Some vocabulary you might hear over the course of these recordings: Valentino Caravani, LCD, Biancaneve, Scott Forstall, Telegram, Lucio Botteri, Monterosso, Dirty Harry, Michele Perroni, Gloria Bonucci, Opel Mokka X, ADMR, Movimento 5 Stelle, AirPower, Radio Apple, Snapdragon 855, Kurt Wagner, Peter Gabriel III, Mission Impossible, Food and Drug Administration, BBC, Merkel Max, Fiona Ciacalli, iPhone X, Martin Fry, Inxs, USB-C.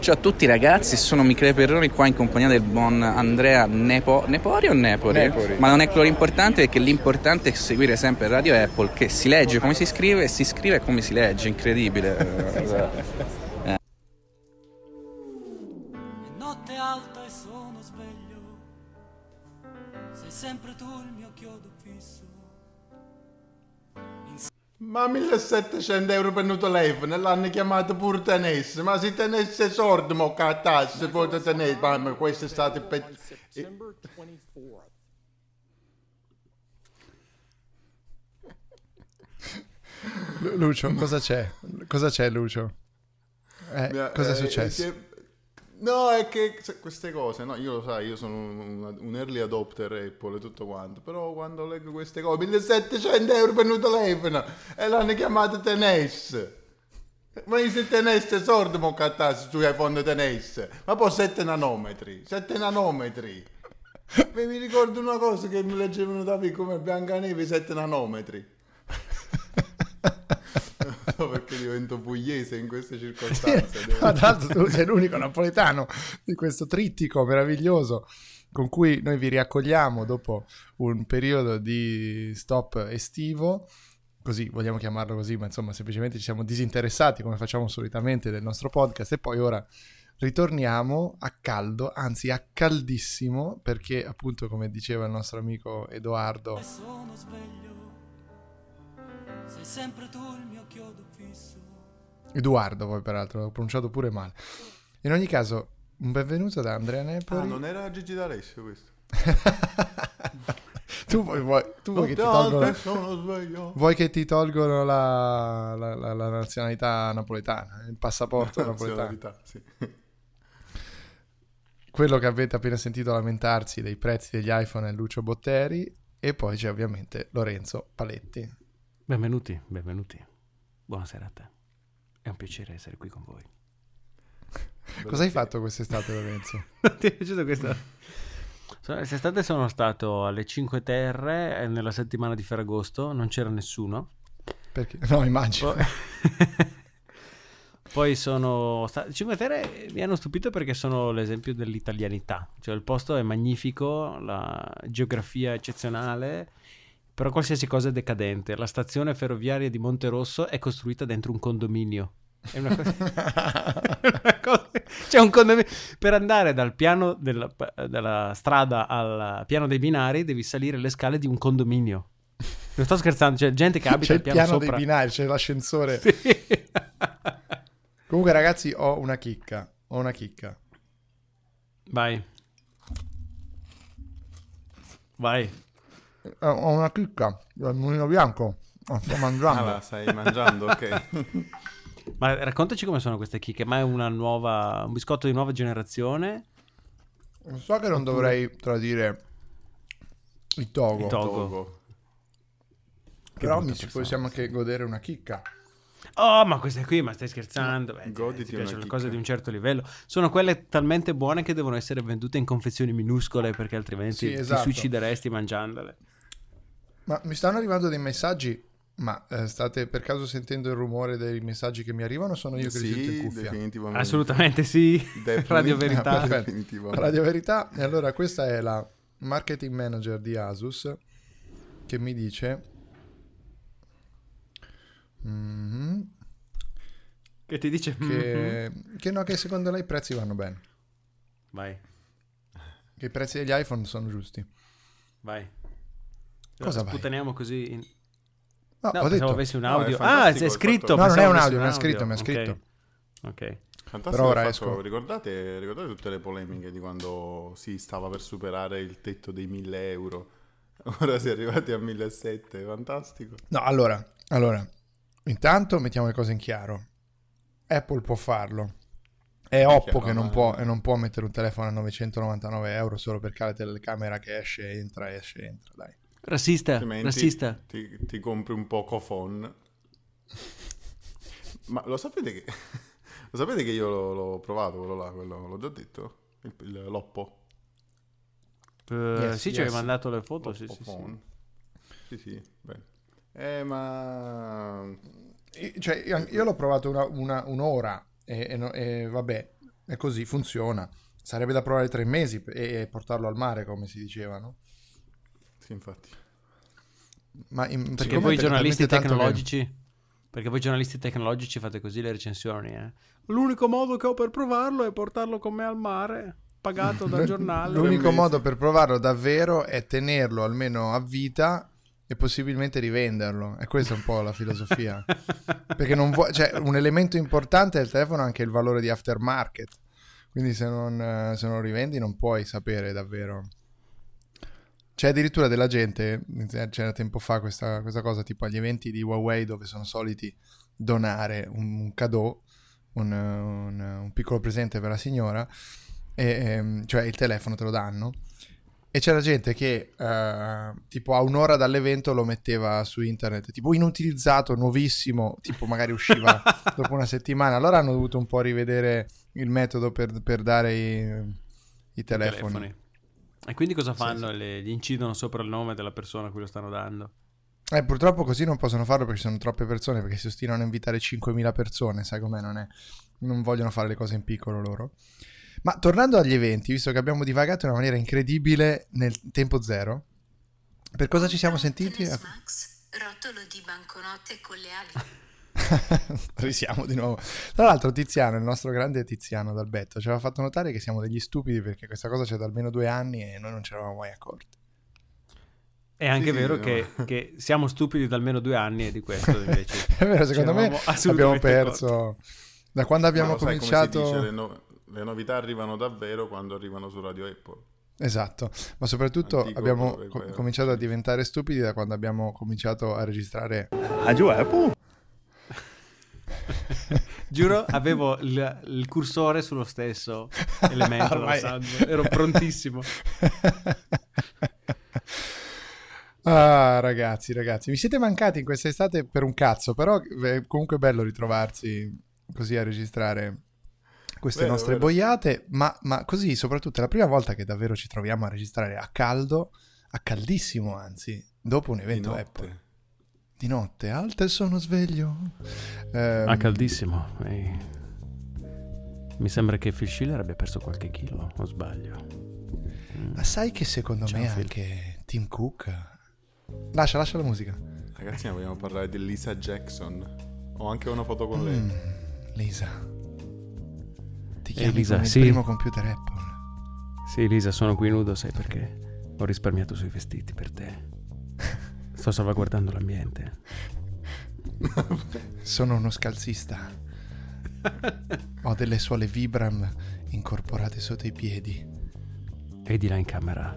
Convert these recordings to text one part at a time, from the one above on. Ciao a tutti ragazzi, sono Michele Perroni qua in compagnia del buon Andrea Nepori? Ma non è quello l'importante, perché l'importante è seguire sempre Radio Apple, che si legge come si scrive e si scrive come si legge, incredibile. È notte alta e sono sveglio, sei sempre tu il mio chiodo fisso. Ma 1700 euro per l'iPhone, l'hanno chiamato pure tenesse, ma se tenesse sordo mo cattasse, foto tenesse, ma questo è stato Lucio, cosa c'è? Cosa c'è Lucio? Cosa è successo? No, è che queste cose, no, io lo sai, io sono un early adopter Apple e tutto quanto, però quando leggo queste cose, 1700 euro per un telefono e l'hanno chiamato tenesse. Ma se tenesse sordo mo cattassi su iPhone tenesse, ma poi 7 nanometri. Mi ricordo una cosa che mi leggevano da piccolo come Biancaneve, 7 nanometri. Perché divento pugliese in queste circostanze. Tra l'altro tu sei l'unico napoletano di questo trittico meraviglioso con cui noi vi riaccogliamo dopo un periodo di stop estivo, così vogliamo chiamarlo così, ma insomma semplicemente ci siamo disinteressati come facciamo solitamente del nostro podcast e poi ora ritorniamo a caldo, anzi a caldissimo, perché appunto come diceva il nostro amico Edoardo, sono sveglio. Sei sempre tu il mio chiodo fisso. Edoardo, poi peraltro, l'ho pronunciato pure male. In ogni caso, un benvenuto da Andrea Nepori. Ah, non era Gigi D'Alessio questo? tu vuoi che ti tolgono, la nazionalità napoletana, il passaporto napoletano. Sì. Quello che avete appena sentito lamentarsi dei prezzi degli iPhone è Lucio Botteri e poi c'è ovviamente Lorenzo Paletti. Benvenuti, buonasera a te, è un piacere essere qui con voi. Cosa hai fatto quest'estate Lorenzo? Non ti è piaciuto questa? Quest'estate sono stato alle Cinque Terre nella settimana di Ferragosto, non c'era nessuno. Perché? No, immagino. Poi sono stato... Cinque Terre mi hanno stupito perché sono l'esempio dell'italianità, cioè il posto è magnifico, la geografia è eccezionale, però qualsiasi cosa è decadente. La stazione ferroviaria di Monterosso è costruita dentro un condominio. È una cosa... C'è un condominio. Per andare dal piano della strada al piano dei binari devi salire le scale di un condominio. Non sto scherzando, c'è gente che abita al piano sopra. C'è il piano dei binari, c'è l'ascensore. Sì. Comunque ragazzi, ho una chicca. Vai. Ho una chicca dal mulino bianco, sto mangiando. Ah, stai mangiando, ok. Ma raccontaci come sono queste chicche, ma è un biscotto di nuova generazione? So che non dovrei tradire il Togo. Però possiamo anche godere una chicca. Oh, ma queste qui, ma stai scherzando? Goditi, ti piacciono le cose di un certo livello. Sono quelle talmente buone che devono essere vendute in confezioni minuscole, perché altrimenti ti suicideresti mangiandole. Ma mi stanno arrivando dei messaggi, ma state per caso sentendo il rumore dei messaggi che mi arrivano? Sono io che li sento in cuffia? Definitivamente. Assolutamente sì. Radio Verità. Radio Verità. E allora questa è la marketing manager di Asus che mi dice... Mm-hmm. Che ti dice che secondo lei i prezzi vanno bene. Vai. Che i prezzi degli iPhone sono giusti. Vai. Cosa vai? Sputaniamo così in... No, ho detto avessi un audio. È scritto. No, non è un audio, mi ha scritto. Ok. Fantastico. Però ora esco. Ricordate tutte le polemiche di quando si stava per superare il tetto dei 1.000 euro. Ora si è arrivati a 1.700, fantastico. No, allora, intanto mettiamo le cose in chiaro. Apple può farlo. È Oppo che non può mettere un telefono a 999 euro solo perché ha la telecamera che esce e entra, dai. Rassista. Ti compri un Pocophone. Ma lo sapete che io l'ho provato quello là, l'ho già detto, l'Oppo. Yes, ci hai mandato le foto, sì. Bene. Cioè, io l'ho provato un'ora e vabbè, E così funziona. Sarebbe da provare 3 mesi e portarlo al mare, come si diceva, no? Sì, infatti. Ma perché voi giornalisti tecnologici fate così le recensioni, eh? L'unico modo che ho per provarlo è portarlo con me al mare, pagato dal giornale. L'unico modo per provarlo davvero è tenerlo almeno a vita e possibilmente rivenderlo. E questa è un po' la filosofia. Perché non cioè, un elemento importante del telefono è anche il valore di aftermarket. Quindi se non rivendi non puoi sapere davvero. C'è addirittura della gente, c'era tempo fa questa cosa, tipo agli eventi di Huawei dove sono soliti donare un cadeau, un piccolo presente per la signora, e, cioè il telefono te lo danno, e c'era gente che tipo a un'ora dall'evento lo metteva su internet, tipo inutilizzato, nuovissimo, tipo magari usciva dopo una settimana. Allora hanno dovuto un po' rivedere il metodo per dare i telefoni. E quindi cosa fanno? Sì, sì. Gli incidono sopra il nome della persona a cui lo stanno dando. Purtroppo così non possono farlo perché ci sono troppe persone, perché si ostinano a invitare 5.000 persone, sai com'è, non vogliono fare le cose in piccolo loro. Ma tornando agli eventi, visto che abbiamo divagato in una maniera incredibile nel tempo zero, per cosa ci siamo sentiti? Max, rotolo di banconote con le ali. Risiamo di nuovo. Tra l'altro Tiziano, il nostro grande Tiziano Dalbetto, ci aveva fatto notare che siamo degli stupidi perché questa cosa c'è da almeno 2 anni e noi non ce l'avevamo mai accorti. È anche vero che siamo stupidi da almeno 2 anni e di questo invece. È vero, secondo me abbiamo perso. Da quando abbiamo cominciato... Le novità arrivano davvero quando arrivano su Radio Apple. Esatto, ma soprattutto abbiamo cominciato a diventare stupidi da quando abbiamo cominciato a registrare Radio Apple. Giuro, avevo il cursore sullo stesso elemento, ero prontissimo. Ah, ragazzi, mi siete mancati in questa estate per un cazzo, però è comunque bello ritrovarsi così a registrare queste nostre boiate, ma così soprattutto è la prima volta che davvero ci troviamo a registrare a caldo, a caldissimo anzi, dopo un evento Apple. Di notte, alte sono sveglio. A caldissimo. Mi sembra che Phil Schiller abbia perso qualche chilo, o sbaglio. Ma sai che secondo me anche Tim Cook... Lascia la musica. Ragazzi, noi vogliamo parlare di Lisa Jackson. Ho anche una foto con lei. Lisa... Chiami Lisa, come il primo computer Apple. Sì, Lisa, sono qui nudo, sai perché? Ho risparmiato sui vestiti per te. Sto salvaguardando l'ambiente. Sono uno scalzista. Ho delle suole Vibram incorporate sotto i piedi. E di là in camera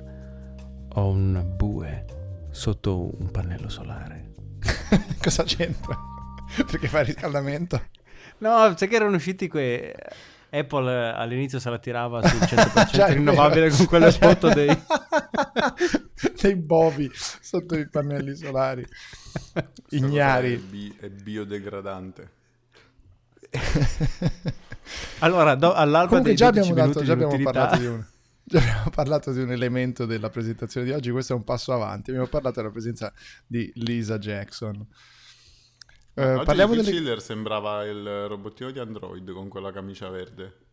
ho un bue sotto un pannello solare. Cosa c'entra? Perché fa riscaldamento? No, sai che erano usciti quei... Apple all'inizio se la tirava sul 100% rinnovabile con quello spot dei bovi sotto i pannelli solari ignari. È biodegradante. Allora, all'alba dei 12 minuti già abbiamo parlato di un elemento della presentazione di oggi. Questo è un passo avanti. Abbiamo parlato della presenza di Lisa Jackson. Parliamo di Schiller, sembrava il robottino di Android con quella camicia verde.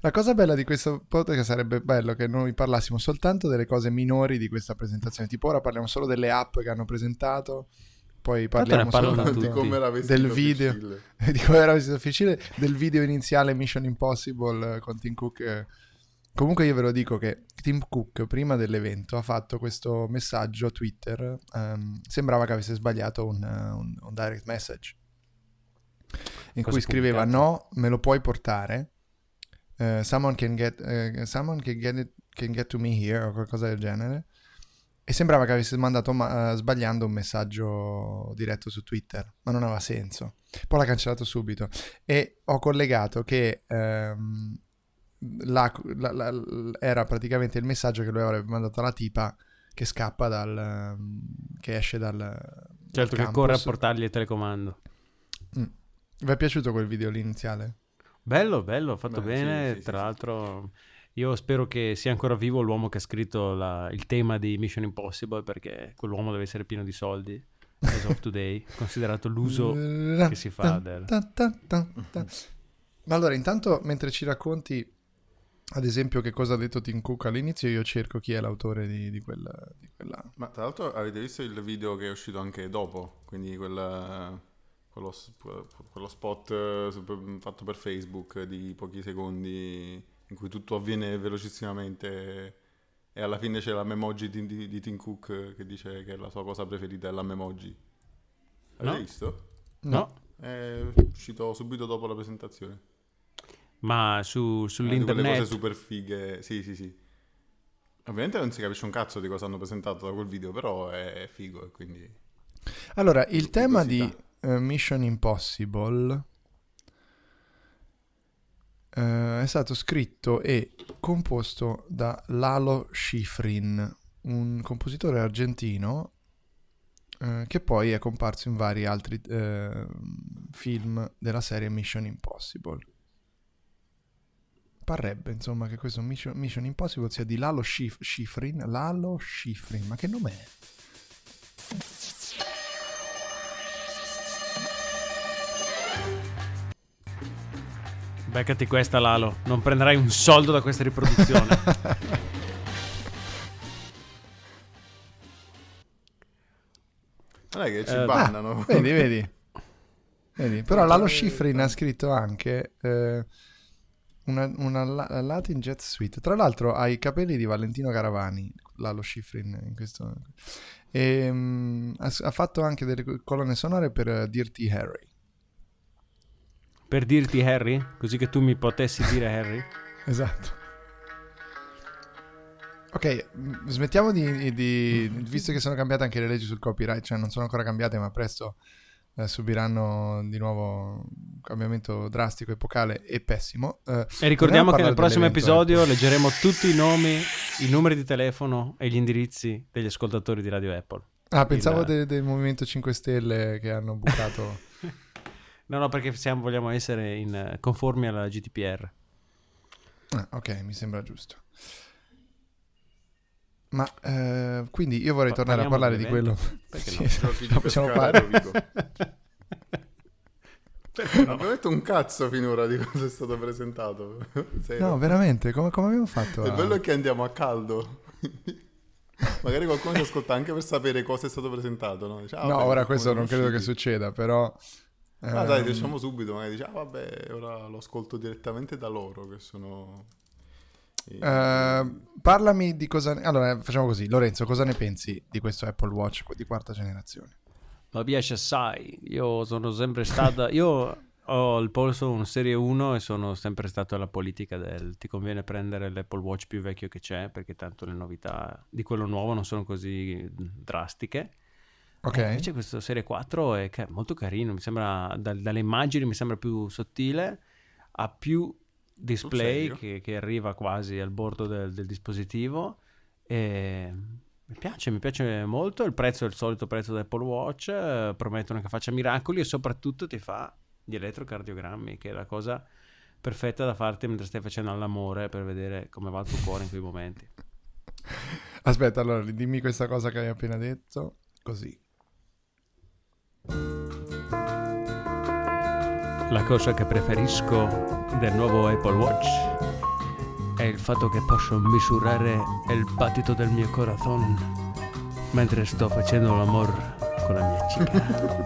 La cosa bella di questo podcast sarebbe bello che noi parlassimo soltanto delle cose minori di questa presentazione. Tipo ora parliamo solo delle app che hanno presentato, poi parliamo solo di come era vestito del video, di come era vestito Schiller, del video iniziale Mission Impossible con Tim Cook. Comunque io ve lo dico che Tim Cook prima dell'evento ha fatto questo messaggio a Twitter, sembrava che avesse sbagliato un direct message, in cui scriveva no, me lo puoi portare, someone can get to me here, o qualcosa del genere, e sembrava che avesse mandato sbagliando un messaggio diretto su Twitter, ma non aveva senso. Poi l'ha cancellato subito e ho collegato che... era praticamente il messaggio che lui avrebbe mandato alla tipa che scappa che esce dal certo campus. Che corre a portargli il telecomando. Vi è piaciuto quel video lì iniziale? Bello, fatto bene, sì, tra l'altro io spero che sia ancora vivo l'uomo che ha scritto il tema di Mission Impossible, perché quell'uomo deve essere pieno di soldi as of today, considerato l'uso che si fa del Ma allora, intanto, mentre ci racconti, ad esempio, che cosa ha detto Tim Cook all'inizio, io cerco chi è l'autore di quella... Ma tra l'altro avete visto il video che è uscito anche dopo, quindi quello spot fatto per Facebook di pochi secondi in cui tutto avviene velocissimamente e alla fine c'è la memoji di Tim Cook che dice che la sua cosa preferita è la memoji. Avete visto? No. È uscito subito dopo la presentazione. Ma sull'internet di quelle cose super fighe. Sì. Ovviamente non si capisce un cazzo di cosa hanno presentato da quel video, però è figo e quindi... Allora, il tema di Mission Impossible è stato scritto e composto da Lalo Schifrin, un compositore argentino che poi è comparso in vari altri film della serie Mission Impossible. Parrebbe, insomma, che questo Mission Impossible sia di Lalo Schifrin. Lalo Schifrin, ma che nome è? Beccati questa, Lalo. Non prenderai un soldo da questa riproduzione. Non è che ci bannano. Vedi. Però Lalo Schifrin ha scritto anche... Una Latin Jet Suite. Tra l'altro ha i capelli di Valentino Caravani, Lalo Schifrin, in questo. E, ha fatto anche delle colonne sonore per Dirty Harry. Per Dirty Harry? Così che tu mi potessi dire Harry? Esatto. Ok, smettiamo di visto che sono cambiate anche le leggi sul copyright, cioè non sono ancora cambiate, ma presto subiranno di nuovo un cambiamento drastico, epocale e pessimo. E ricordiamo che nel prossimo episodio leggeremo tutti i nomi, i numeri di telefono e gli indirizzi degli ascoltatori di Radio Apple. Ah, pensavo del Movimento 5 Stelle che hanno bucato. no, perché vogliamo essere conformi alla GDPR. Ah, ok, mi sembra giusto. Ma quindi io vorrei tornare a parlare di quello. Perché no? Sì, possiamo fare. Non abbiamo detto un cazzo finora di cosa è stato presentato. Zero. No, veramente, come abbiamo fatto? Il bello è che andiamo a caldo. Magari qualcuno ci ascolta anche per sapere cosa è stato presentato. No, dice, no, ora questo non credo che succeda, però... dai, diciamo subito, magari dice, vabbè, ora lo ascolto direttamente da loro, che sono... parlami di cosa... Allora, facciamo così. Lorenzo, cosa ne pensi di questo Apple Watch di quarta generazione? Mi piace assai. Io sono sempre stata... Io ho il polso un serie 1 e sono sempre stato alla politica del... Ti conviene prendere l'Apple Watch più vecchio che c'è, perché tanto le novità di quello nuovo non sono così drastiche. Ok. Invece questo serie 4 è molto carino. Mi sembra... dalle immagini mi sembra più sottile. Ha più... display che arriva quasi al bordo del dispositivo e mi piace molto. Il prezzo è il solito prezzo da Apple Watch, promettono che faccia miracoli e soprattutto ti fa gli elettrocardiogrammi, che è la cosa perfetta da farti mentre stai facendo all'amore per vedere come va il tuo cuore in quei momenti. Aspetta, allora dimmi questa cosa che hai appena detto così. La cosa che preferisco del nuovo Apple Watch è il fatto che posso misurare il battito del mio corazón mentre sto facendo l'amor con la mia chica.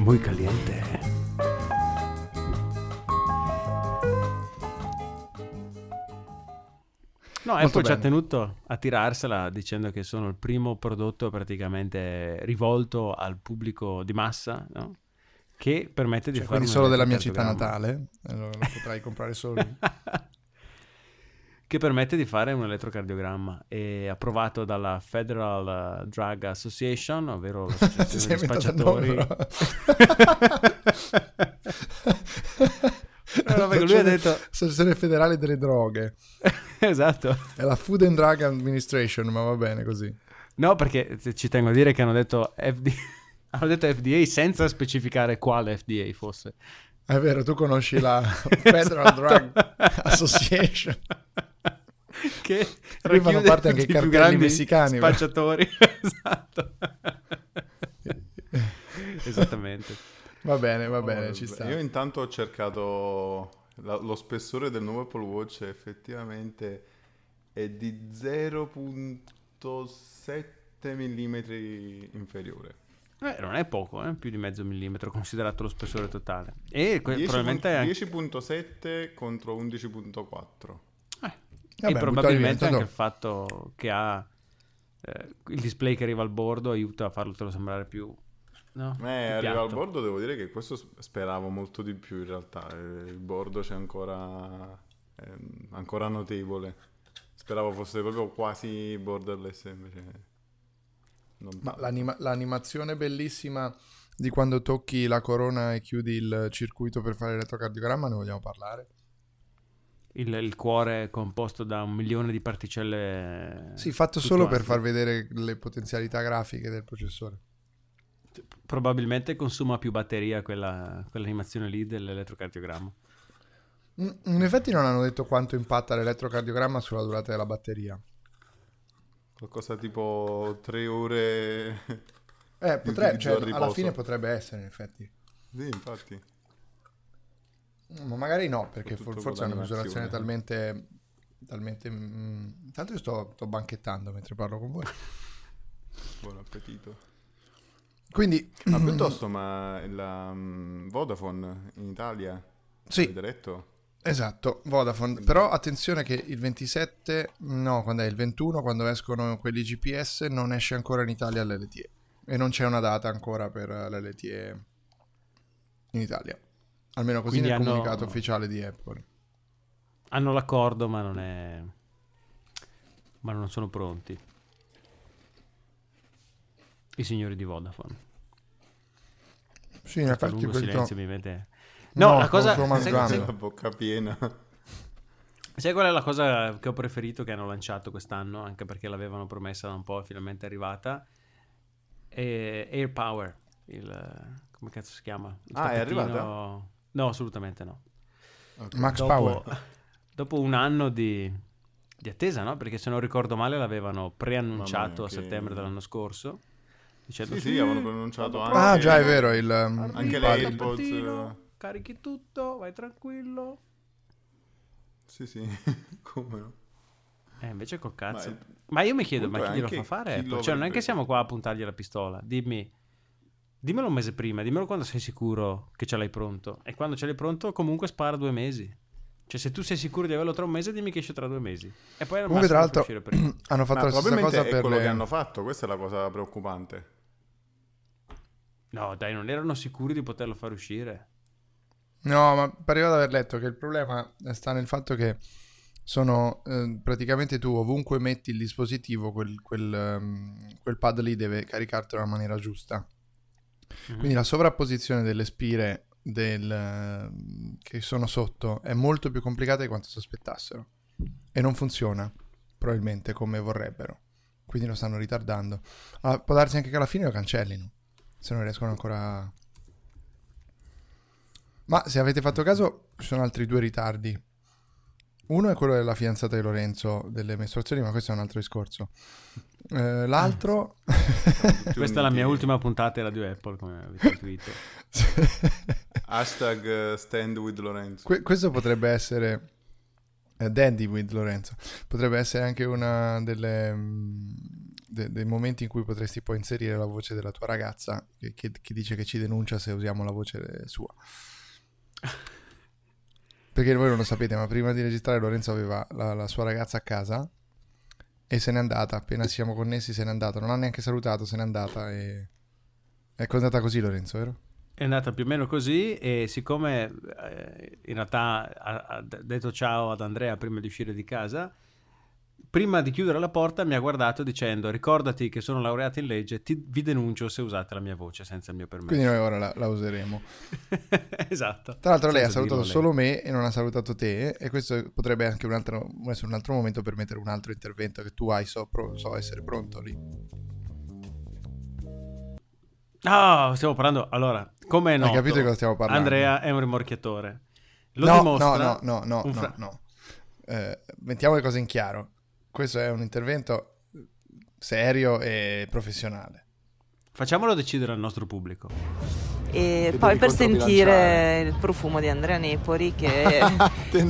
Muy caliente. No, Apple ci ha tenuto a tirarsela dicendo che sono il primo prodotto praticamente rivolto al pubblico di massa, no? Che permette di fare solo della mia città natale, allora lo potrai comprare solo lì. Che permette di fare un elettrocardiogramma, è approvato dalla Federal Drug Association, ovvero l'associazione degli spacciatori. Lui ha detto Associazione Federale delle Droghe. Esatto. È la Food and Drug Administration, ma va bene così. No, perché ci tengo a dire che hanno detto FDA senza specificare quale FDA fosse. È vero, tu conosci la Federal Drug Association. Che arrivano a parte anche i cartelli messicani. Spacciatori, esatto. Esattamente. Va bene, ci sta. Io intanto ho cercato lo spessore del nuovo Apple Watch, effettivamente è di 0.7 mm inferiore. Non è poco, più di mezzo millimetro considerato lo spessore totale. E probabilmente è 10.7 contro 11.4. Vabbè, e probabilmente anche il fatto che ha il display che arriva al bordo aiuta a farlo sembrare più... No, arriva al bordo, devo dire che questo speravo molto di più in realtà. Il bordo c'è ancora, ancora notevole. Speravo fosse proprio quasi borderless, invece... Ma l'animazione bellissima di quando tocchi la corona e chiudi il circuito per fare l'elettrocardiogramma, ne vogliamo parlare? Il cuore è composto da 1 milione di particelle. Sì, fatto solo per far vedere le potenzialità grafiche del processore. Probabilmente consuma più batteria quell'animazione lì dell'elettrocardiogramma. In effetti non hanno detto quanto impatta l'elettrocardiogramma sulla durata della batteria. Qualcosa tipo 3 ore potrebbe, alla fine potrebbe essere, in effetti. Sì, infatti. Ma magari no, perché forse è una misurazione talmente... Intanto io sto banchettando mentre parlo con voi. Buon appetito. Quindi... Ma piuttosto, ma la Vodafone in Italia? Sì. Avete letto? Esatto, Vodafone. Però attenzione che il 27, no, quando è il 21, quando escono quelli GPS, non esce ancora in Italia l'LTE. E non c'è una data ancora per l'LTE in Italia. Almeno così nel comunicato ufficiale di Apple. Hanno l'accordo, ma non sono pronti i signori di Vodafone. Sì, in effetti silenzio mi mette... No, la cosa la bocca piena. Sai qual è la cosa che ho preferito che hanno lanciato quest'anno, anche perché l'avevano promessa da un po', finalmente è arrivata? Air Power, come cazzo si chiama? È arrivata? No, assolutamente no. Okay. Max Power. Dopo un anno di attesa, no? Perché se non ricordo male l'avevano preannunciato a settembre dell'anno scorso. Dicendo sì, avevano preannunciato anche. Ah, già è vero, anche l'AirPods. Carichi tutto, vai tranquillo. Sì, come no? Invece col cazzo. Ma io mi chiedo, ma chi glielo fa fare? Cioè, non è che siamo qua a puntargli la pistola. Dimmelo un mese prima, dimmelo quando sei sicuro che ce l'hai pronto. E quando ce l'hai pronto comunque spara 2 mesi. Cioè, se tu sei sicuro di averlo tra un mese, dimmi che esce tra 2 mesi. E poi comunque, tra l'altro, hanno fatto la stessa cosa per quello che hanno fatto. Questa è la cosa preoccupante. No, dai, non erano sicuri di poterlo far uscire. No, ma pareva di aver letto che il problema sta nel fatto che sono praticamente tu ovunque metti il dispositivo, quel pad lì deve caricartelo nella maniera giusta. Mm-hmm. Quindi la sovrapposizione delle spire che sono sotto è molto più complicata di quanto si aspettassero e non funziona probabilmente come vorrebbero, quindi lo stanno ritardando. Allora, può darsi anche che alla fine lo cancellino se non riescono ancora. Ma se avete fatto caso, ci sono altri 2 ritardi. Uno è quello della fidanzata di Lorenzo, delle mestruazioni, ma questo è un altro discorso. L'altro... Questa è la mia ultima puntata di Radio Apple, come avete intuito. # stand with Lorenzo. Questo potrebbe essere... Dandy with Lorenzo. Potrebbe essere anche una dei momenti in cui potresti poi inserire la voce della tua ragazza, che dice che ci denuncia se usiamo la voce sua. Perché voi non lo sapete, ma prima di registrare Lorenzo aveva la sua ragazza a casa e se n'è andata. Appena siamo connessi se n'è andata, non ha neanche salutato, se n'è andata. E è andata così, Lorenzo, vero? È andata più o meno così, e siccome in realtà ha detto ciao ad Andrea prima di uscire di casa, prima di chiudere la porta mi ha guardato dicendo: ricordati che sono laureato in legge, vi denuncio se usate la mia voce senza il mio permesso. Quindi noi ora la useremo. Esatto. Tra l'altro lei ha salutato solo me e non ha salutato te, e questo potrebbe anche essere un altro momento per mettere un altro intervento che tu hai, so essere pronto lì. Stiamo parlando. Allora, come no? Hai capito di cosa stiamo parlando? Andrea è un rimorchiatore. Lo dimostra. No. Mettiamo le cose in chiaro. Questo è un intervento serio e professionale. Facciamolo decidere al nostro pubblico. E poi per sentire il profumo di Andrea Nepori, che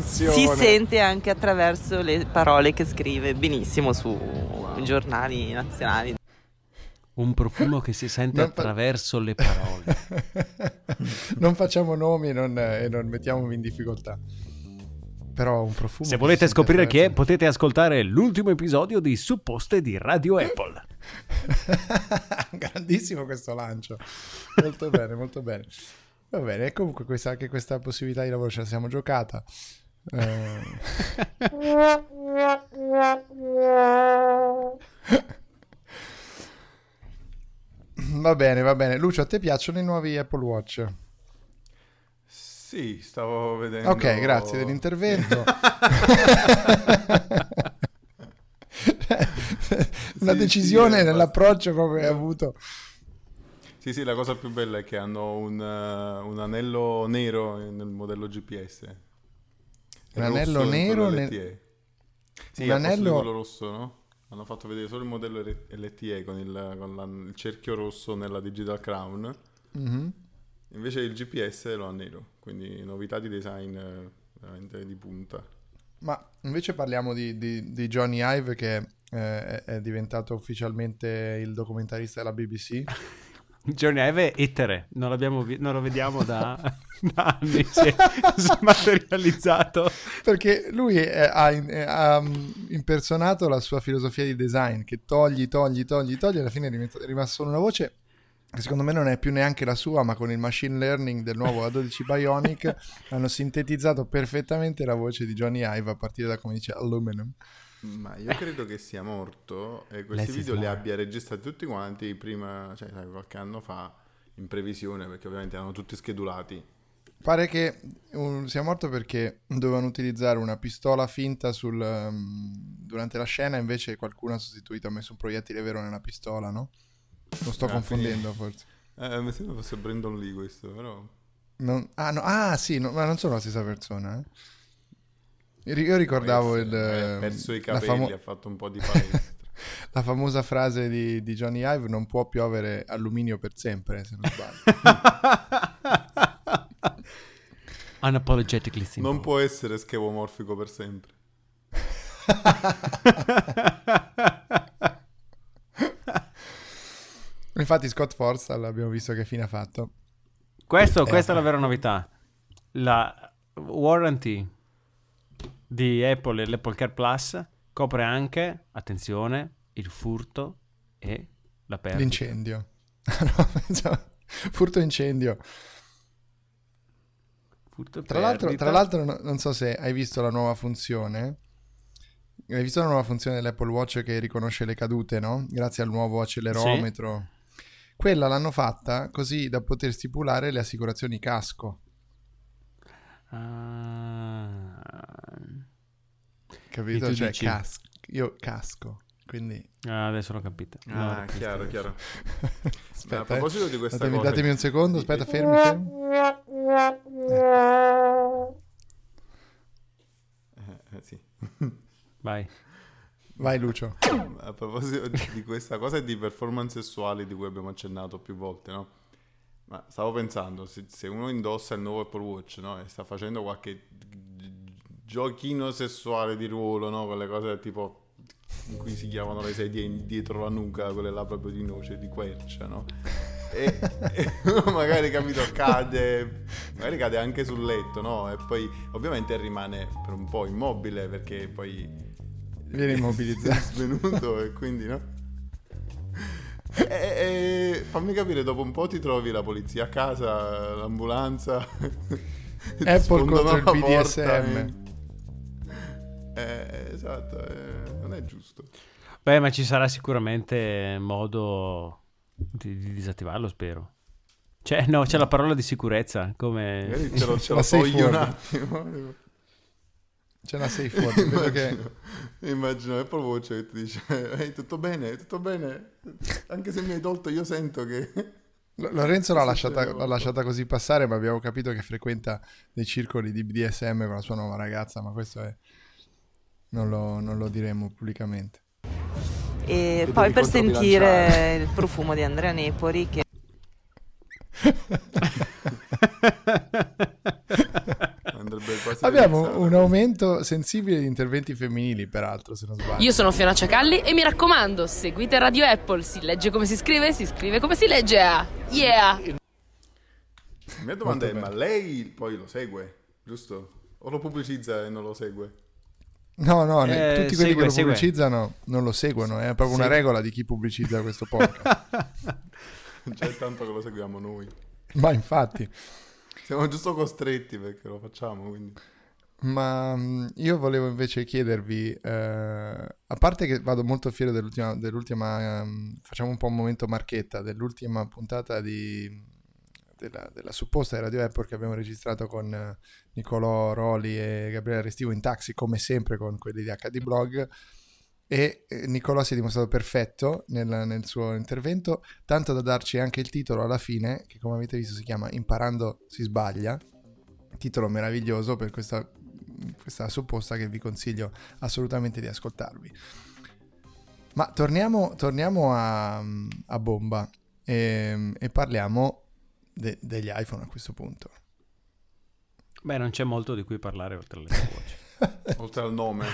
si sente anche attraverso le parole che scrive benissimo su giornali nazionali. Un profumo che si sente attraverso le parole. Non facciamo nomi e non mettiamo in difficoltà. Però un profumo. Se volete scoprire chi è, potete ascoltare l'ultimo episodio di Supposte di Radio Apple. Grandissimo questo lancio. Molto bene, molto bene. Va bene, comunque questa, anche questa possibilità di lavoro ce la siamo giocata. Va bene, va bene. Lucio, a te piacciono i nuovi Apple Watch? Sì, stavo vedendo. Ok, grazie dell'intervento. Una decisione nell'approccio proprio hai avuto. Sì, sì, la cosa più bella è che hanno un anello nero nel modello GPS. È un anello nero? Sì, un anello rosso, no? Hanno fatto vedere solo il modello LTE con il cerchio rosso nella Digital Crown. Mm-hmm. Invece il GPS lo ha nero, quindi novità di design veramente di punta. Ma invece parliamo di Jony Ive, che è diventato ufficialmente il documentarista della BBC. Jony Ive è etere, non lo vediamo da anni, si è materializzato. Perché lui ha impersonato la sua filosofia di design, che togli, alla fine è rimasta solo una voce, che secondo me non è più neanche la sua, ma con il machine learning del nuovo A12 Bionic hanno sintetizzato perfettamente la voce di Jony Ive a partire da come dice Aluminum. Ma io credo che sia morto e questi video li abbia registrati tutti quanti prima, cioè qualche anno fa, in previsione, perché ovviamente erano tutti schedulati. Pare che sia morto perché dovevano utilizzare una pistola finta durante la scena, invece qualcuno ha sostituito, ha messo un proiettile vero nella pistola, no? Lo sto confondendo, forse. Mi sembra fosse Brandon Lee questo, però... ma non sono la stessa persona, eh? Io ricordavo ha perso i capelli, ha fatto un po' di palestra. La famosa frase di Jony Ive: non può piovere alluminio per sempre, se non sbaglio. Unapologetically simple. Non può essere schevomorfico per sempre. Infatti Scott Forstall, l'abbiamo visto che fine ha fatto. Questa è la vera novità. La warranty di Apple e l'Apple Care Plus copre anche, attenzione, il furto e la perdita. L'incendio. Furto e incendio. Furto e tra l'altro non so se hai visto la nuova funzione. Hai visto la nuova funzione dell'Apple Watch che riconosce le cadute, no? Grazie al nuovo accelerometro. Sì. Quella l'hanno fatta così da poter stipulare le assicurazioni casco. Capito? Cioè casco, quindi adesso l'ho capito. Chiaro. Aspetta, a proposito di questa cosa, datemi un secondo, aspetta, fermi. Sì. Vai Lucio. A proposito di questa cosa e di performance sessuali di cui abbiamo accennato più volte, no? Ma stavo pensando, se uno indossa il nuovo Apple Watch, no, e sta facendo qualche giochino sessuale di ruolo, no, quelle cose tipo in cui si chiamano le sedie dietro la nuca, quelle là proprio di noce, di quercia, no? E magari, capito, cade anche sul letto, no? E poi ovviamente rimane per un po' immobile, perché poi viene immobilizzato, svenuto, e quindi, no? E fammi capire, dopo un po' ti trovi la polizia a casa, l'ambulanza, Apple contro il BDSM. Esatto, non è giusto. Beh, ma ci sarà sicuramente modo di disattivarlo, spero. Cioè, no, c'è la parola di sicurezza, come... Magari ce la toglio un attimo. C'è una safe word, immagino Apple Watch che ti dice: ehi, tutto bene, anche se mi hai tolto io sento che... Lorenzo l'ha lasciata così passare, ma abbiamo capito che frequenta dei circoli di BDSM con la sua nuova ragazza, ma questo non lo diremo pubblicamente. e poi per sentire il profumo di Andrea Nepori che abbiamo un aumento sensibile di interventi femminili, peraltro, se non sbaglio. Io sono Fiona Ciacalli e mi raccomando, seguite Radio Apple, si legge come si scrive come si legge. Yeah. La mia domanda ma lei poi lo segue, giusto? O lo pubblicizza e non lo segue? No, tutti quelli che lo pubblicizzano non lo seguono, è proprio una regola di chi pubblicizza questo podcast. C'è tanto che lo seguiamo noi. Ma infatti siamo giusto costretti perché lo facciamo, quindi. Ma io volevo invece chiedervi, a parte che vado molto fiero dell'ultima facciamo un po' un momento marchetta, dell'ultima puntata della supposta di Radio Apple che abbiamo registrato con Nicolò Roli e Gabriele Restivo in taxi, come sempre con quelli di HD Blog. E Nicolò si è dimostrato perfetto nel suo intervento, tanto da darci anche il titolo alla fine, che come avete visto si chiama Imparando si sbaglia, titolo meraviglioso per questa supposta che vi consiglio assolutamente di ascoltarvi. Ma torniamo a bomba e parliamo degli iPhone a questo punto. Beh, non c'è molto di cui parlare oltre alle voci oltre al nome.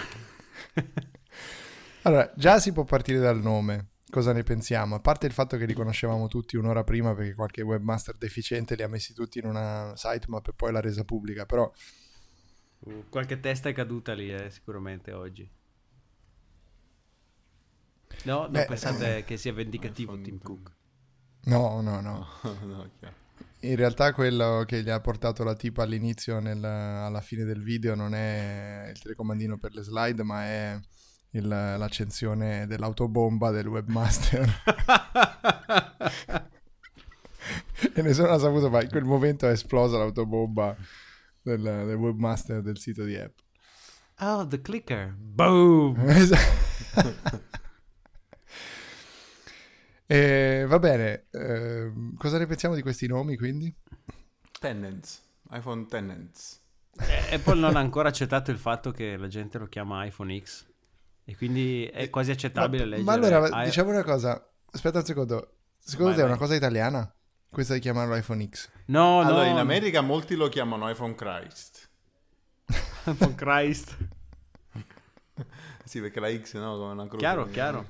Allora, già si può partire dal nome. Cosa ne pensiamo? A parte il fatto che li conoscevamo tutti un'ora prima perché qualche webmaster deficiente li ha messi tutti in una sitemap e poi l'ha resa pubblica, però... qualche testa è caduta lì, sicuramente, oggi. No? Non pensate che sia vendicativo Tim Cook? No. No, chiaro. In realtà quello che gli ha portato la tipa all'inizio, alla fine del video, non è il telecomandino per le slide, ma è... l'accensione dell'autobomba del webmaster. E nessuno l'ha saputo, ma in quel momento è esplosa l'autobomba del webmaster del sito di Apple. Oh, the clicker. Boom! Va bene, cosa ne pensiamo di questi nomi, quindi? Tenants, iPhone Tenants. Apple non ha ancora accettato il fatto che la gente lo chiama iPhone X. E quindi è quasi accettabile leggere. Ma allora, diciamo una cosa. Aspetta un secondo. Secondo te è una cosa italiana? Questa di chiamarlo iPhone X? No, allora, in America molti lo chiamano iPhone Christ. iPhone Christ. Sì, perché la X, no? Come una croce. Chiaro.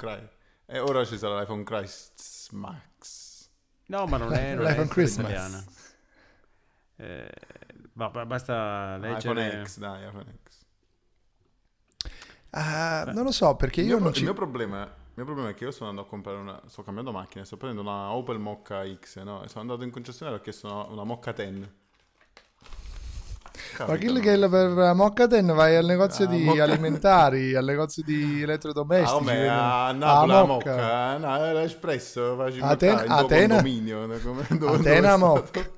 E ora ci sarà l'iPhone Christ Max. No, ma non è l'iPhone Christmas italiana. Basta leggere. iPhone X. Non lo so, perché il mio problema è che io sto andando a comprare sto cambiando macchina, sto prendendo una Opel Mokka X, no? E sono andato in concessionaria perché sono una Mokka 10. Ma che per la Mokka 10 vai al negozio di Mokka... alimentari, al negozio di elettrodomestici. La Mokka, no, l'espresso, faccio Atena Mokka.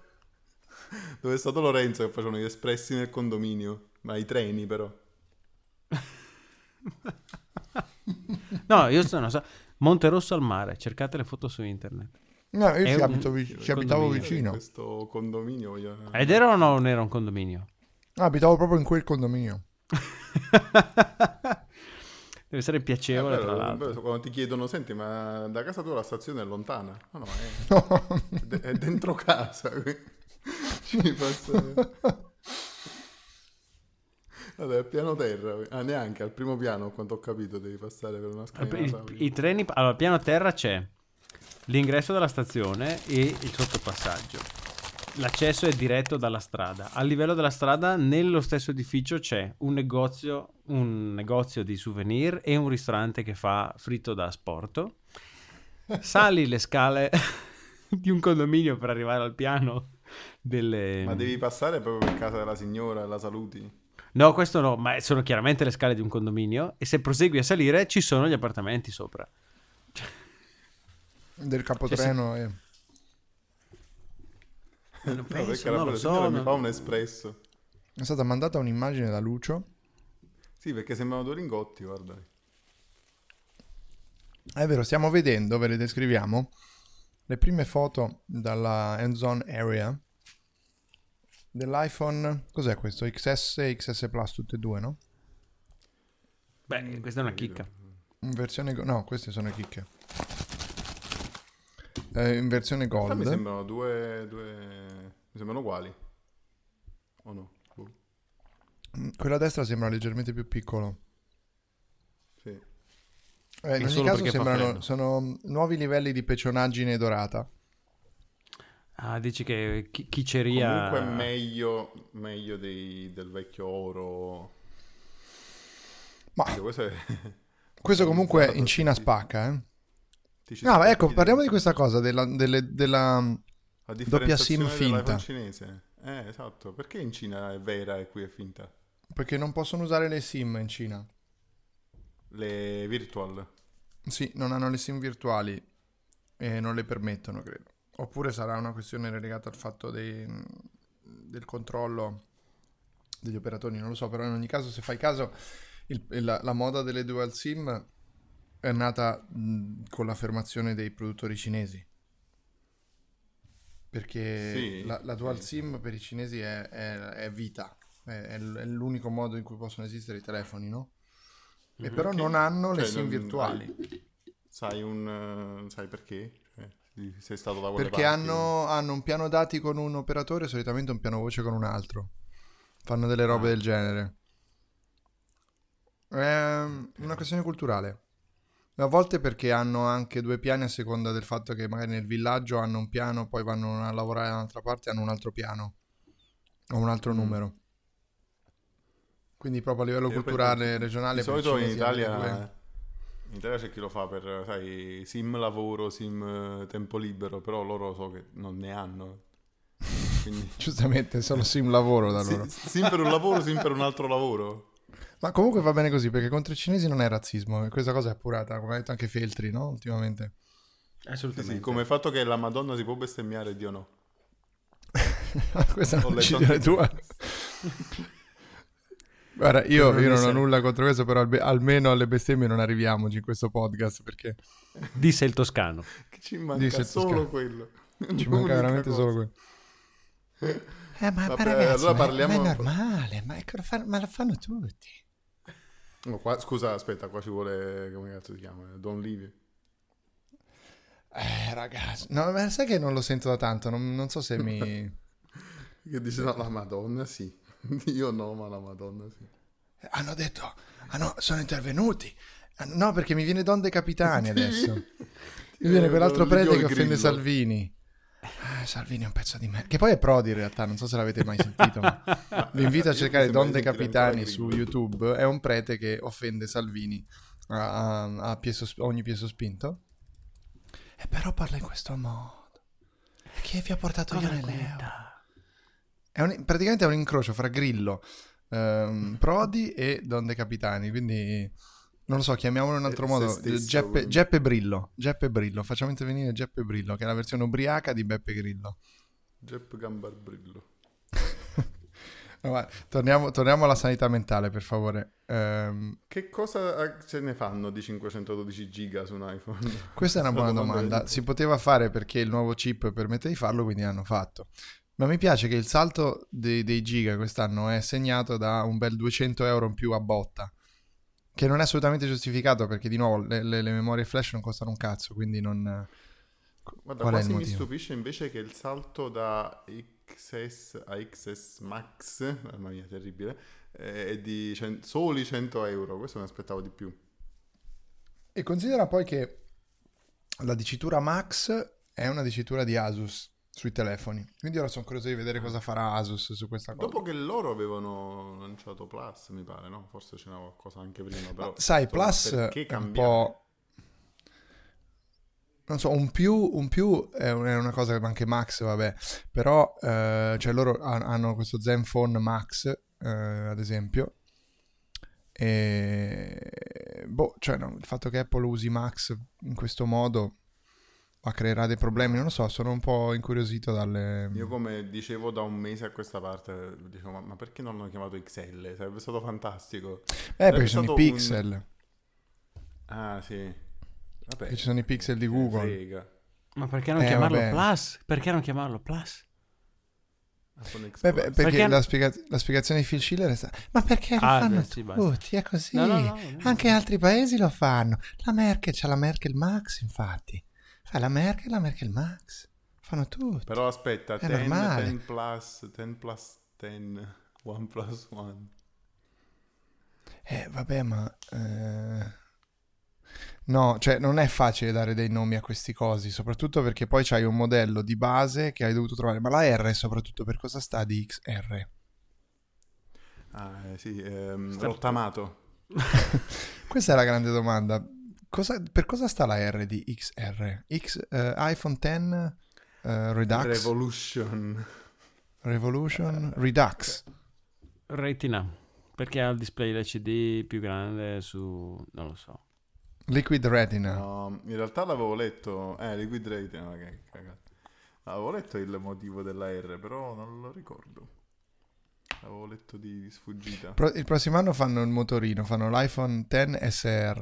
Dove è stato Lorenzo che facevano gli espressi nel condominio, ma i treni però. No, io non so. Monterosso al mare, cercate le foto su internet. No, io abitavo vicino. Questo condominio ed era o non era un condominio? Abitavo proprio in quel condominio. Deve essere piacevole, tra l'altro. Quando ti chiedono, senti, ma da casa tua la stazione è lontana? No, è dentro casa. Ci passa... Vabbè, al piano terra, neanche al primo piano, quanto ho capito, devi passare per una scalinata. I treni, allora, al piano terra c'è l'ingresso della stazione e il sottopassaggio. L'accesso è diretto dalla strada. A livello della strada, nello stesso edificio c'è un negozio di souvenir e un ristorante che fa fritto da asporto. Sali le scale di un condominio per arrivare al piano delle... Ma devi passare proprio per casa della signora, la saluti? No, questo no, ma sono chiaramente le scale di un condominio e se prosegui a salire ci sono gli appartamenti sopra. Del capotreno. Cioè, non penso, no, lo so. Mi fa un espresso. È stata mandata un'immagine da Lucio. Sì, perché sembrano due lingotti, guarda. È vero, stiamo vedendo, ve le descriviamo, le prime foto dalla hands on area. dell'iPhone, cos'è questo? XS e XS Plus, tutte e due, no? Beh, questa è una chicca. In versione... no, queste sono chicche. In versione gold. Mi sembrano due... mi sembrano uguali. O no? Quella a destra sembra leggermente più piccolo. Sì. In ogni caso sembrano... sono nuovi livelli di pecionaggine dorata. Ah, dici che chicceria... Comunque è meglio del vecchio oro. Ma... questo è... questo comunque in Cina spacca, eh? No, ecco, parliamo di questa cosa della doppia SIM finta cinese. Esatto, perché in Cina è vera e qui è finta? Perché non possono usare le SIM in Cina. Le virtual? Sì, non hanno le SIM virtuali e non le permettono, credo. Oppure sarà una questione legata al fatto del controllo degli operatori, non lo so, però in ogni caso, se fai caso... La moda delle dual SIM è nata con l'affermazione dei produttori cinesi, perché sì, la dual SIM per i cinesi è vita, è l'unico modo in cui possono esistere i telefoni, no? E però perché? Non hanno le SIM virtuali. Sai perché? Sei stato da quelle perché parti. Hanno un piano dati con un operatore, solitamente un piano voce con un altro. Fanno delle robe del genere. È una questione culturale. A volte perché hanno anche due piani a seconda del fatto che magari nel villaggio hanno un piano, poi vanno a lavorare da un'altra parte e hanno un altro piano o un altro numero. Quindi proprio a livello culturale regionale. Di solito in Italia c'è chi lo fa per, sai, sim lavoro, sim tempo libero, però loro so che non ne hanno. Quindi... giustamente, sono sim lavoro da loro. Sim per un lavoro, sim per un altro lavoro. Ma comunque va bene così, perché contro i cinesi non è razzismo, questa cosa è appurata, come ha detto anche Feltri, no? Ultimamente. Assolutamente. Sì, come il fatto che la Madonna si può bestemmiare, Dio no. Questa è una decisione tua. Guarda, io non ho nulla contro questo, però almeno alle bestemmie non arriviamoci in questo podcast, perché... disse il toscano. Che ci manca solo quello. Ci manca veramente solo quello. Ma ragazzi, allora ma è normale, ma lo fanno tutti. No, qua, scusa, aspetta, qua ci vuole, come cazzo si chiama? Don Livio. Ragazzi, no, ma sai che non lo sento da tanto, non so se mi... che dice, no, la Madonna sì, io no, ma la Madonna sì. Hanno detto, no, sono intervenuti, no, perché mi viene Don De Capitani adesso, mi viene quell'altro prete che offende Salvini. Salvini è un pezzo di merda, che poi è Prodi in realtà, non so se l'avete mai sentito, ma vi invito a cercare Don De Capitani su YouTube, è un prete che offende Salvini ogni piezo spinto, e però parla in questo modo, che vi ha portato io nell'euro, praticamente è un incrocio fra Grillo, Prodi e Don De Capitani, quindi non lo so, chiamiamolo in un altro modo, Geppe Brillo, facciamo intervenire Geppe Brillo, che è la versione ubriaca di Beppe Grillo. Geppe Gambar Brillo. No, ma torniamo alla sanità mentale, per favore. Che cosa ce ne fanno di 512 giga su un iPhone? Questa è una buona domanda, si poteva fare perché il nuovo chip permette di farlo, quindi l'hanno fatto. Ma mi piace che il salto dei giga quest'anno è segnato da un bel €200 in più a botta. Che non è assolutamente giustificato, perché di nuovo le memorie flash non costano un cazzo, quindi non... Guarda, quasi mi stupisce invece che il salto da XS a XS Max, mamma mia, terribile, è di soli €100, questo mi aspettavo di più. E considera poi che la dicitura Max è una dicitura di Asus sui telefoni, quindi ora sono curioso di vedere cosa farà Asus su questa cosa. Dopo che loro avevano lanciato Plus, mi pare, no? Forse c'era qualcosa anche prima, però... Ma sai, Plus è un po'... non so, un più è una cosa che anche Max, vabbè, però cioè loro hanno questo Zenfone Max, ad esempio, e... boh, cioè no, il fatto che Apple usi Max in questo modo... ma creerà dei problemi, non lo so, sono un po' incuriosito dalle... Io, come dicevo da un mese a questa parte, dicevo, ma perché non l'hanno chiamato XL? Sarebbe stato fantastico. Perché sono i pixel. Ah, sì. Vabbè. Che ci sono i pixel di Google. Frega. Ma perché non chiamarlo Plus? Perché la spiegazione di Phil Schiller è stata, ma perché lo fanno tutti, è così, no. Anche altri paesi lo fanno, la Merkel c'ha la Merkel Max, infatti fa la Merkel Max, fanno tutti. Però aspetta, 10 plus 10 1 plus 1 vabbè, ma no, cioè non è facile dare dei nomi a questi cosi, soprattutto perché poi c'hai un modello di base che hai dovuto trovare, ma la R soprattutto per cosa sta di XR? Rottamato. Questa è la grande domanda. Per cosa sta la R di XR? iPhone X Redux? Revolution? Redux? Retina, perché ha il display LCD più grande su... non lo so. Liquid Retina. No, in realtà l'avevo letto, Liquid Retina, okay, cagata. Avevo letto il motivo della R, però non lo ricordo. L'avevo letto di sfuggita. Il prossimo anno fanno il motorino, fanno l'iPhone X SR.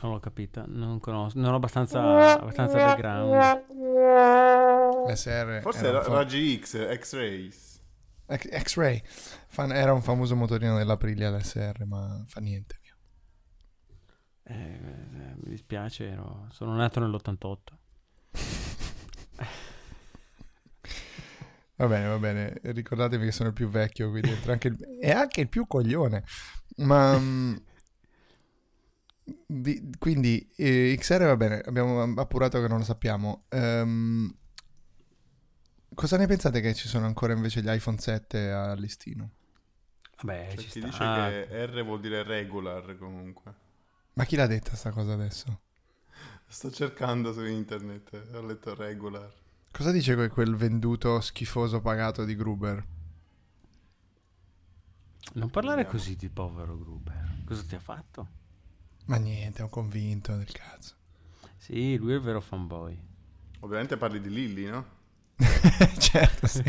Non l'ho capita, non conosco, non ho abbastanza background. L'SR. Forse raggi X, X-Ray. Era un famoso motorino dell'Aprilia l'SR, ma fa niente. Mi dispiace, sono nato nell'88. Va bene, ricordatevi che sono il più vecchio qui dentro, anche il più coglione. Ma quindi XR va bene, abbiamo appurato che non lo sappiamo. Cosa ne pensate che ci sono ancora invece gli iPhone 7 a listino? Vabbè, cioè, ci dice che R vuol dire regular comunque. Ma chi l'ha detta sta cosa adesso? Sto cercando su internet, ho letto regular. Cosa dice quel venduto schifoso pagato di Gruber? Non parlare così di povero Gruber. Cosa ti ha fatto? Ma niente, è un convinto del cazzo. Sì, lui è il vero fanboy. Ovviamente parli di Lilli, no? Certo, sì.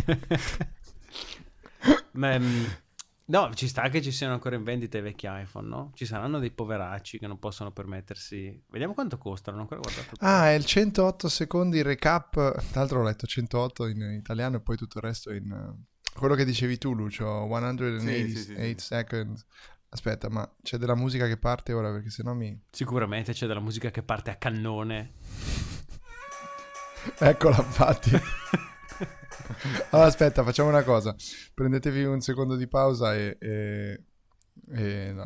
Ma... no, ci sta che ci siano ancora in vendita i vecchi iPhone, no? Ci saranno dei poveracci che non possono permettersi. Vediamo quanto costano, non ho ancora guardato. È il 108 secondi recap. Tra l'altro ho letto 108 in italiano e poi tutto il resto in... quello che dicevi tu, Lucio, 188 sì. seconds. Aspetta, ma c'è della musica che parte ora? Perché sennò sicuramente c'è della musica che parte a cannone. Eccola, infatti. Allora, aspetta, facciamo una cosa. Prendetevi un secondo di pausa e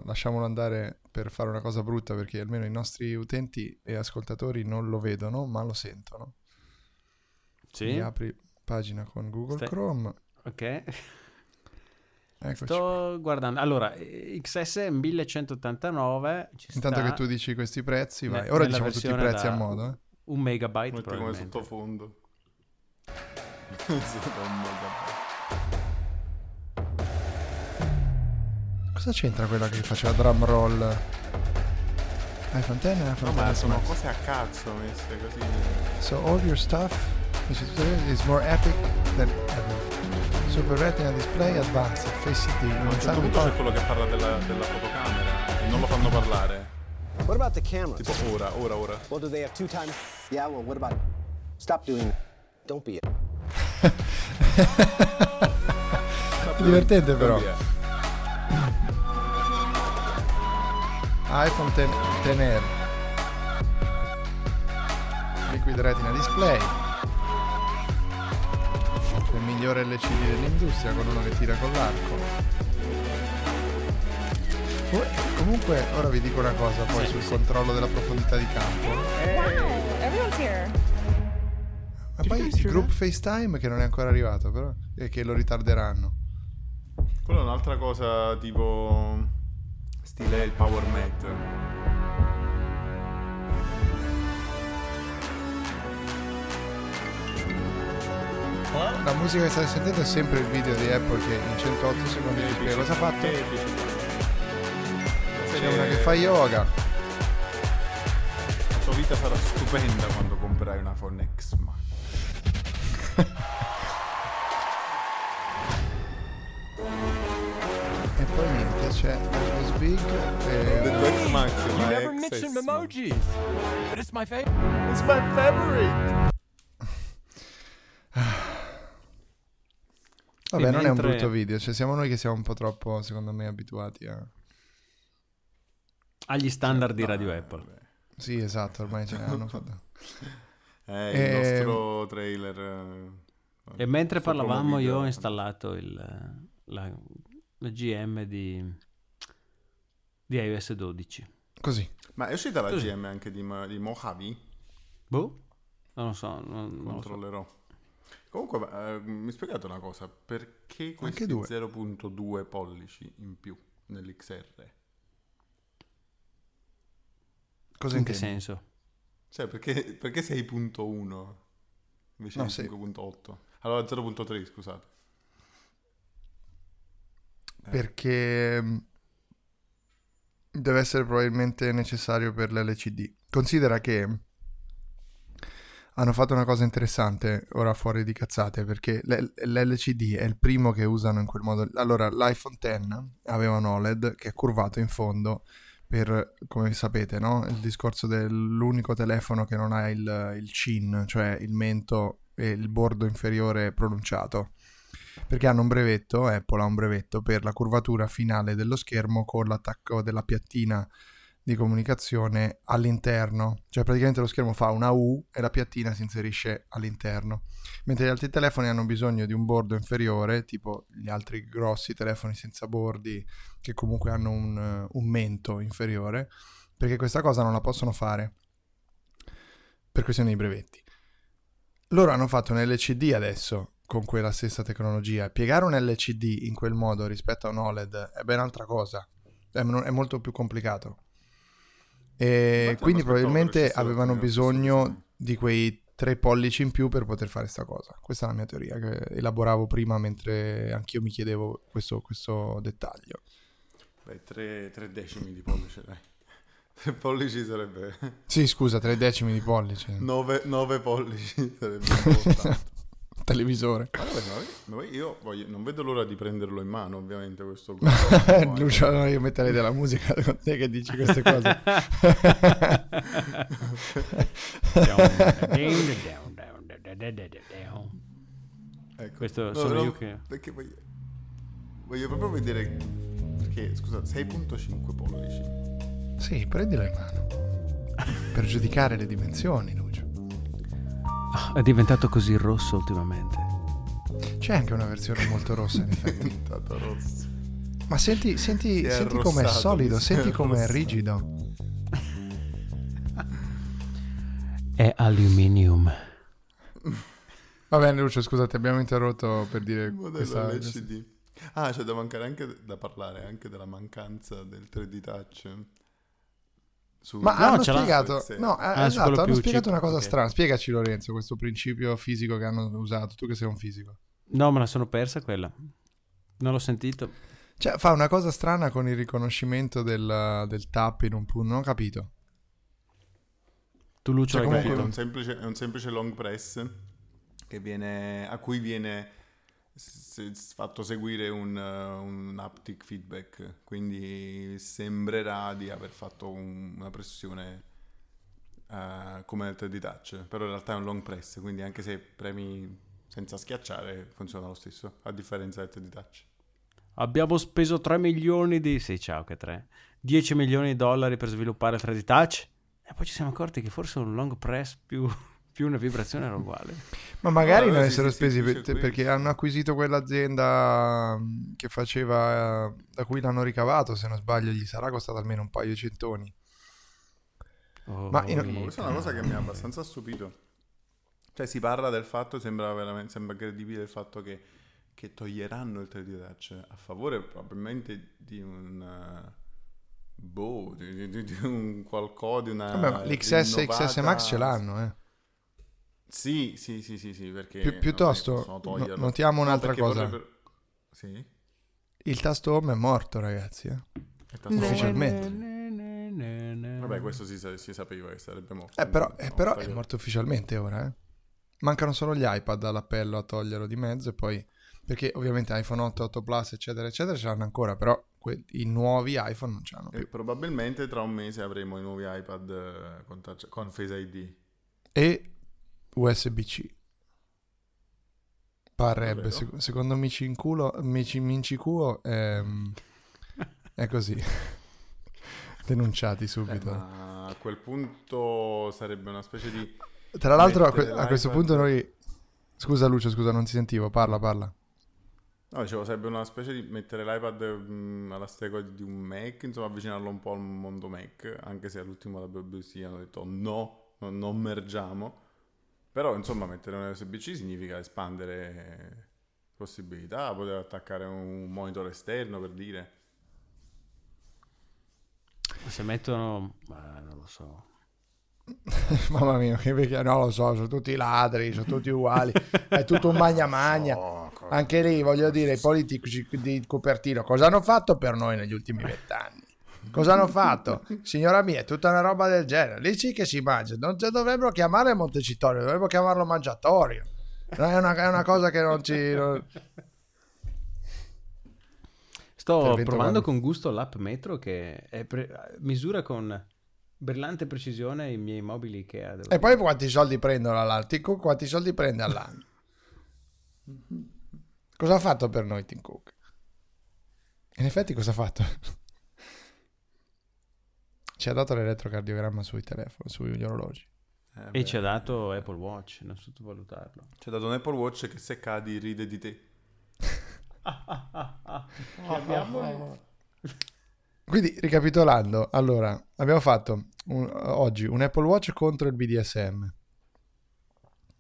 lasciamolo andare per fare una cosa brutta, perché almeno i nostri utenti e ascoltatori non lo vedono, ma lo sentono. Sì. Quindi apri pagina con Google Chrome. Ok. Eccoci. Sto guardando. Allora, XS 1189. Intanto che tu dici questi prezzi, vai. Ora diciamo tutti i prezzi a modo. Un megabyte. Metti come sottofondo. Cosa c'entra quella che faceva drum roll? iPhone X? No, ma sono cose a cazzo messe così. So all your stuff is more epic than ever. Super Retina display advanced Face ID. A un certo punto c'è quello che parla della fotocamera. Non lo fanno parlare. What about the camera? Tipo ora. Well, do they have two times? Yeah, well, what about? Stop doing that. Don't be it. Divertente però. iPhone XR Liquid Retina display, il migliore LCD dell'industria, con uno che tira con l'arco. Comunque ora vi dico una cosa poi sul controllo della profondità di campo. Wow, everyone's here. Ma poi il group FaceTime che non è ancora arrivato, però, e che lo ritarderanno. Quella è un'altra cosa tipo stile il Power Mac. La musica che state sentendo è sempre il video di Apple che in 108 secondi ci spiega cosa ha fatto. C'è una che fa yoga. La tua vita sarà stupenda quando comprerai una iPhone X Max. E poi niente, c'è lo Big e Max, you never mentioned emojis, but it's my favorite. Vabbè, mentre... non è un brutto video, cioè siamo noi che siamo un po' troppo, secondo me, abituati a... agli standard di Radio Apple. Beh. Sì, esatto, ormai ce ne hanno fatto. Il nostro trailer... E mentre parlavamo video, io ho installato la GM di iOS 12. Così. Ma è uscita la GM anche di Mojave? Boh, non lo so. Non controllerò. Lo so. Comunque, mi spiegate una cosa, perché questi 0.2 pollici in più nell'XR? Cosa in che senso? Cioè, perché 6.1 invece di 5.8? Allora 0.3, scusate. Perché deve essere probabilmente necessario per l'LCD. Considera che hanno fatto una cosa interessante, ora fuori di cazzate, perché l'LCD è il primo che usano in quel modo. Allora, l'iPhone X aveva un OLED che è curvato in fondo per, come sapete, no? Il discorso dell'unico telefono che non ha il chin, cioè il mento e il bordo inferiore pronunciato. Perché hanno un brevetto, Apple ha un brevetto per la curvatura finale dello schermo con l'attacco della piattina di comunicazione all'interno, cioè praticamente lo schermo fa una U e la piattina si inserisce all'interno, mentre gli altri telefoni hanno bisogno di un bordo inferiore, tipo gli altri grossi telefoni senza bordi che comunque hanno un mento inferiore, perché questa cosa non la possono fare per questione di brevetti. Loro hanno fatto un LCD adesso con quella stessa tecnologia. Piegare un LCD in quel modo rispetto a un OLED è ben altra cosa, è molto più complicato. E infatti quindi probabilmente avevano bisogno di quei 3 pollici in più per poter fare sta cosa. Questa è la mia teoria che elaboravo prima mentre anch'io mi chiedevo questo dettaglio. Beh, 3 decimi di pollice, dai. 3 pollici sarebbe... Sì, scusa, 3 decimi di pollice. 9 pollici sarebbe televisore. Allora, non vedo l'ora di prenderlo in mano, ovviamente, questo Lucio, no, io metterei della musica con te che dici queste cose. Ecco. Questo sono io che... Perché voglio proprio vedere, perché scusa, 6.5 pollici. Sì, prendila in mano per giudicare le dimensioni, Lucio. Oh, è diventato così rosso ultimamente. C'è anche una versione molto rossa, in effetti. È diventato rosso. Ma senti com'è solido, senti com'è rigido. È aluminium. Va bene, Lucio, scusate, abbiamo interrotto per dire questa LCD. Ah, c'è da mancare anche da parlare anche della mancanza del 3D Touch. Ma hanno spiegato, hanno spiegato una cosa strana. Spiegaci, Lorenzo, questo principio fisico che hanno usato. Tu che sei un fisico. No, me la sono persa quella. Non l'ho sentito. Cioè, fa una cosa strana con il riconoscimento del tap in un punto. Non ho capito. Tu, Lucio, cioè, comunque è un semplice long press che a cui viene fatto seguire un haptic feedback, quindi sembrerà di aver fatto una pressione come il 3D Touch, però in realtà è un long press, quindi anche se premi senza schiacciare funziona lo stesso, a differenza del 3D Touch. Abbiamo speso 3 milioni di... Sì, ciao, che 3. 10 milioni di $10 per sviluppare il 3D Touch e poi ci siamo accorti che forse un long press più una vibrazione era uguale. Ma magari non essero spesi perché hanno acquisito quell'azienda che faceva, da cui l'hanno ricavato, se non sbaglio gli sarà costato almeno un paio di centoni. Questa è una cosa che mi ha abbastanza stupito, cioè si parla del fatto, sembra credibile il fatto che toglieranno il 3D Touch a favore probabilmente di un l'XS e XS Max ce l'hanno, Sì, perché piuttosto notiamo un'altra cosa. Sì? Il tasto home è morto, ragazzi, ufficialmente. Vabbè, questo si sapeva che sarebbe morto. Però è morto ufficialmente ora, Mancano solo gli iPad all'appello a toglierlo di mezzo e poi, perché ovviamente iPhone 8, 8 Plus, eccetera, eccetera, ce l'hanno ancora, però i nuovi iPhone non ce l'hanno più. E probabilmente tra un mese avremo i nuovi iPad con Face ID e USB-C. Parrebbe, secondo Micinculo è così. Denunciati subito. Ma a quel punto sarebbe una specie di... Tra l'altro a questo punto noi... Scusa Lucio, scusa, non ti sentivo, parla. No, dicevo, sarebbe una specie di mettere l'iPad alla stregua di un Mac, insomma avvicinarlo un po' al mondo Mac, anche se all'ultimo la BBC hanno detto no, non mergiamo, però insomma mettere un USB-C significa espandere possibilità, poter attaccare un monitor esterno per dire. Se mettono... ma non lo so. Mamma mia, che vecchia, no lo so, sono tutti ladri, sono tutti uguali, è tutto un magna. Anche lì voglio dire, i politici di Cupertino cosa hanno fatto per noi negli ultimi 20 anni? Cosa hanno fatto? Signora mia, è tutta una roba del genere. Lì sì che si mangia, non dovrebbero chiamare Montecitorio, dovrebbero chiamarlo Mangiatorio. È una cosa che non ci... Non... Sto provando con gusto l'app Metro che è misura con... brillante precisione i miei mobili che ha. E poi quanti soldi prendono all'anno? Quanti soldi prende all'anno? Cosa ha fatto per noi Tim Cook? In effetti cosa ha fatto? Ci ha dato l'elettrocardiogramma sui telefoni, sugli orologi. E ci ha dato Apple Watch, non sottovalutarlo. Ci ha dato un Apple Watch che se cadi ride di te. Quindi, ricapitolando, allora, abbiamo fatto oggi un Apple Watch contro il BDSM.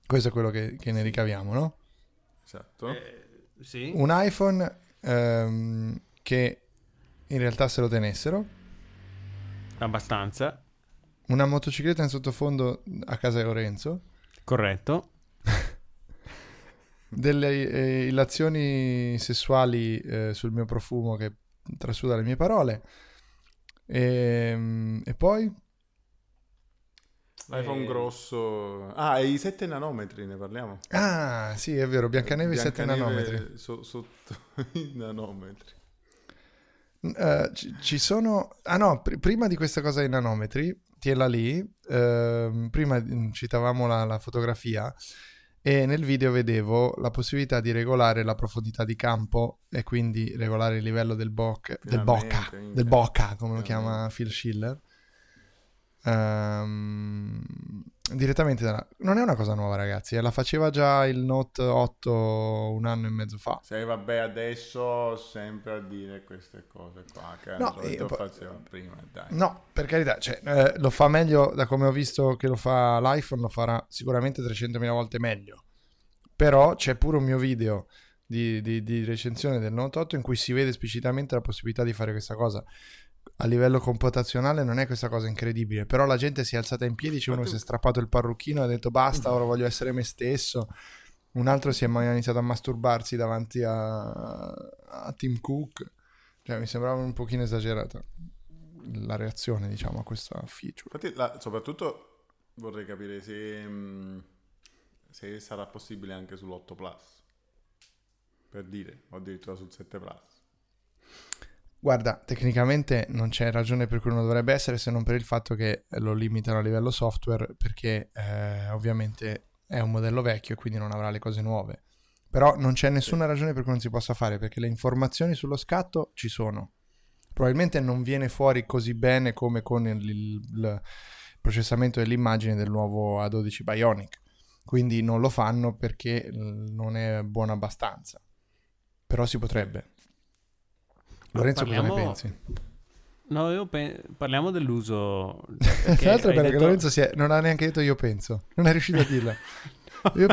Questo è quello che ne ricaviamo, no? Esatto. Sì. Un iPhone che in realtà se lo tenessero. Abbastanza. Una motocicletta in sottofondo a casa di Lorenzo. Corretto. Delle illazioni sessuali sul mio profumo che... trasuda le mie parole e poi l'iPhone grosso i 7 nanometri ne parliamo? Ah sì, è vero, Biancaneve 7 nanometri sotto i nanometri. Ci sono prima di questa cosa dei nanometri tiela lì, prima citavamo la fotografia e nel video vedevo la possibilità di regolare la profondità di campo e quindi regolare il livello del bokeh, come lo chiama Phil Schiller, direttamente dalla... Non è una cosa nuova, ragazzi, la faceva già il Note 8 un anno e mezzo fa. Sì, vabbè, adesso sempre a dire queste cose qua che facevo prima, dai. No, per carità, cioè, lo fa meglio, da come ho visto che lo fa l'iPhone, lo farà sicuramente 300.000 volte meglio, però c'è pure un mio video di recensione del Note 8 in cui si vede esplicitamente la possibilità di fare questa cosa. A livello computazionale non è questa cosa incredibile, però la gente si è alzata in piedi, c'è uno che si è strappato il parrucchino e ha detto basta, ora voglio essere me stesso, un altro si è iniziato a masturbarsi davanti a Tim Cook, cioè mi sembrava un pochino esagerata la reazione, diciamo, a questa feature. Infatti soprattutto vorrei capire se sarà possibile anche sull'8 Plus, per dire, o addirittura sul 7 Plus. Guarda, tecnicamente non c'è ragione per cui non dovrebbe essere, se non per il fatto che lo limitano a livello software, perché ovviamente è un modello vecchio e quindi non avrà le cose nuove. Però non c'è nessuna ragione per cui non si possa fare, perché le informazioni sullo scatto ci sono. Probabilmente non viene fuori così bene come con il processamento dell'immagine del nuovo A12 Bionic. Quindi non lo fanno perché non è buono abbastanza. Però si potrebbe. Lorenzo, cosa ne pensi? No, parliamo dell'uso. Tra l'altro è bello che Lorenzo non ha neanche detto io penso, non è riuscito a dirla. No.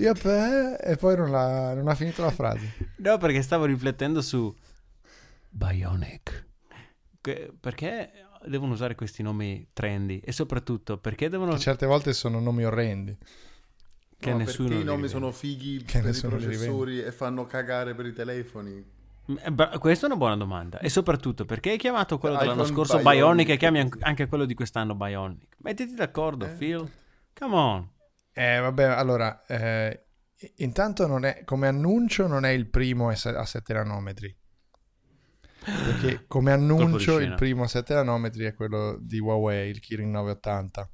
E poi non ha finito la frase. No, perché stavo riflettendo su Bionic. Perché devono usare questi nomi trendy? E soprattutto perché devono... Che certe volte sono nomi orrendi. Che no, nessuno perché i nomi sono fighi che per i processori e fanno cagare per i telefoni. Questa è una buona domanda. E soprattutto perché hai chiamato quello dell'anno scorso Bionic e chiami anche quello di quest'anno Bionic? Mettiti d'accordo, Phil. Come on. Vabbè, allora intanto non è, come annuncio non è il primo a 7 nanometri, perché come annuncio il primo a 7 nanometri è quello di Huawei, il Kirin 980.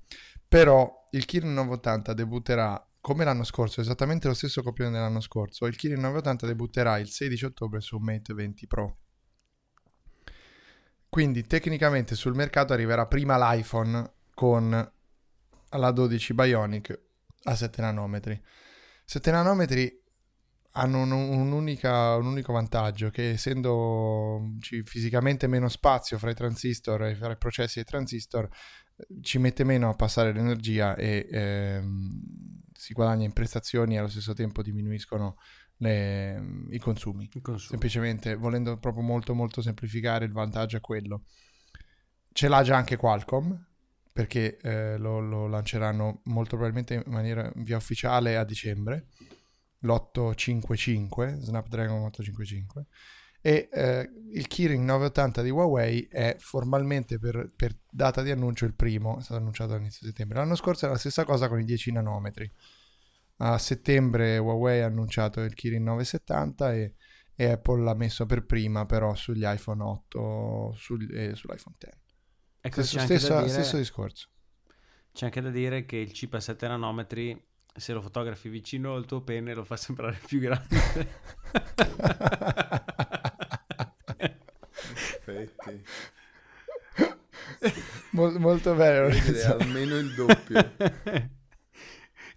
Però il Kirin 980 debutterà come l'anno scorso, esattamente lo stesso copione dell'anno scorso, il Kirin 980 debutterà il 16 ottobre su Mate 20 Pro. Quindi tecnicamente sul mercato arriverà prima l'iPhone con la A12 Bionic a 7 nanometri. 7 nanometri hanno un unico vantaggio, che essendoci fisicamente meno spazio fra i transistor e fra i processi dei transistor, ci mette meno a passare l'energia e si guadagna in prestazioni e allo stesso tempo diminuiscono i consumi. Semplicemente, volendo proprio molto molto semplificare, il vantaggio è quello. Ce l'ha già anche Qualcomm, perché lo lanceranno molto probabilmente in via ufficiale a dicembre, l'855, Snapdragon 855, e il Kirin 980 di Huawei è formalmente per data di annuncio il primo, è stato annunciato all'inizio settembre. L'anno scorso era la stessa cosa con i 10 nanometri. A settembre Huawei ha annunciato il Kirin 970 e Apple l'ha messo per prima però sugli iPhone 8 e sull'iPhone X. Ecco, stesso discorso. C'è anche da dire che il chip a 7 nanometri, se lo fotografi vicino al tuo pene, lo fa sembrare più grande. Perfetti. Molto bello. Almeno il doppio.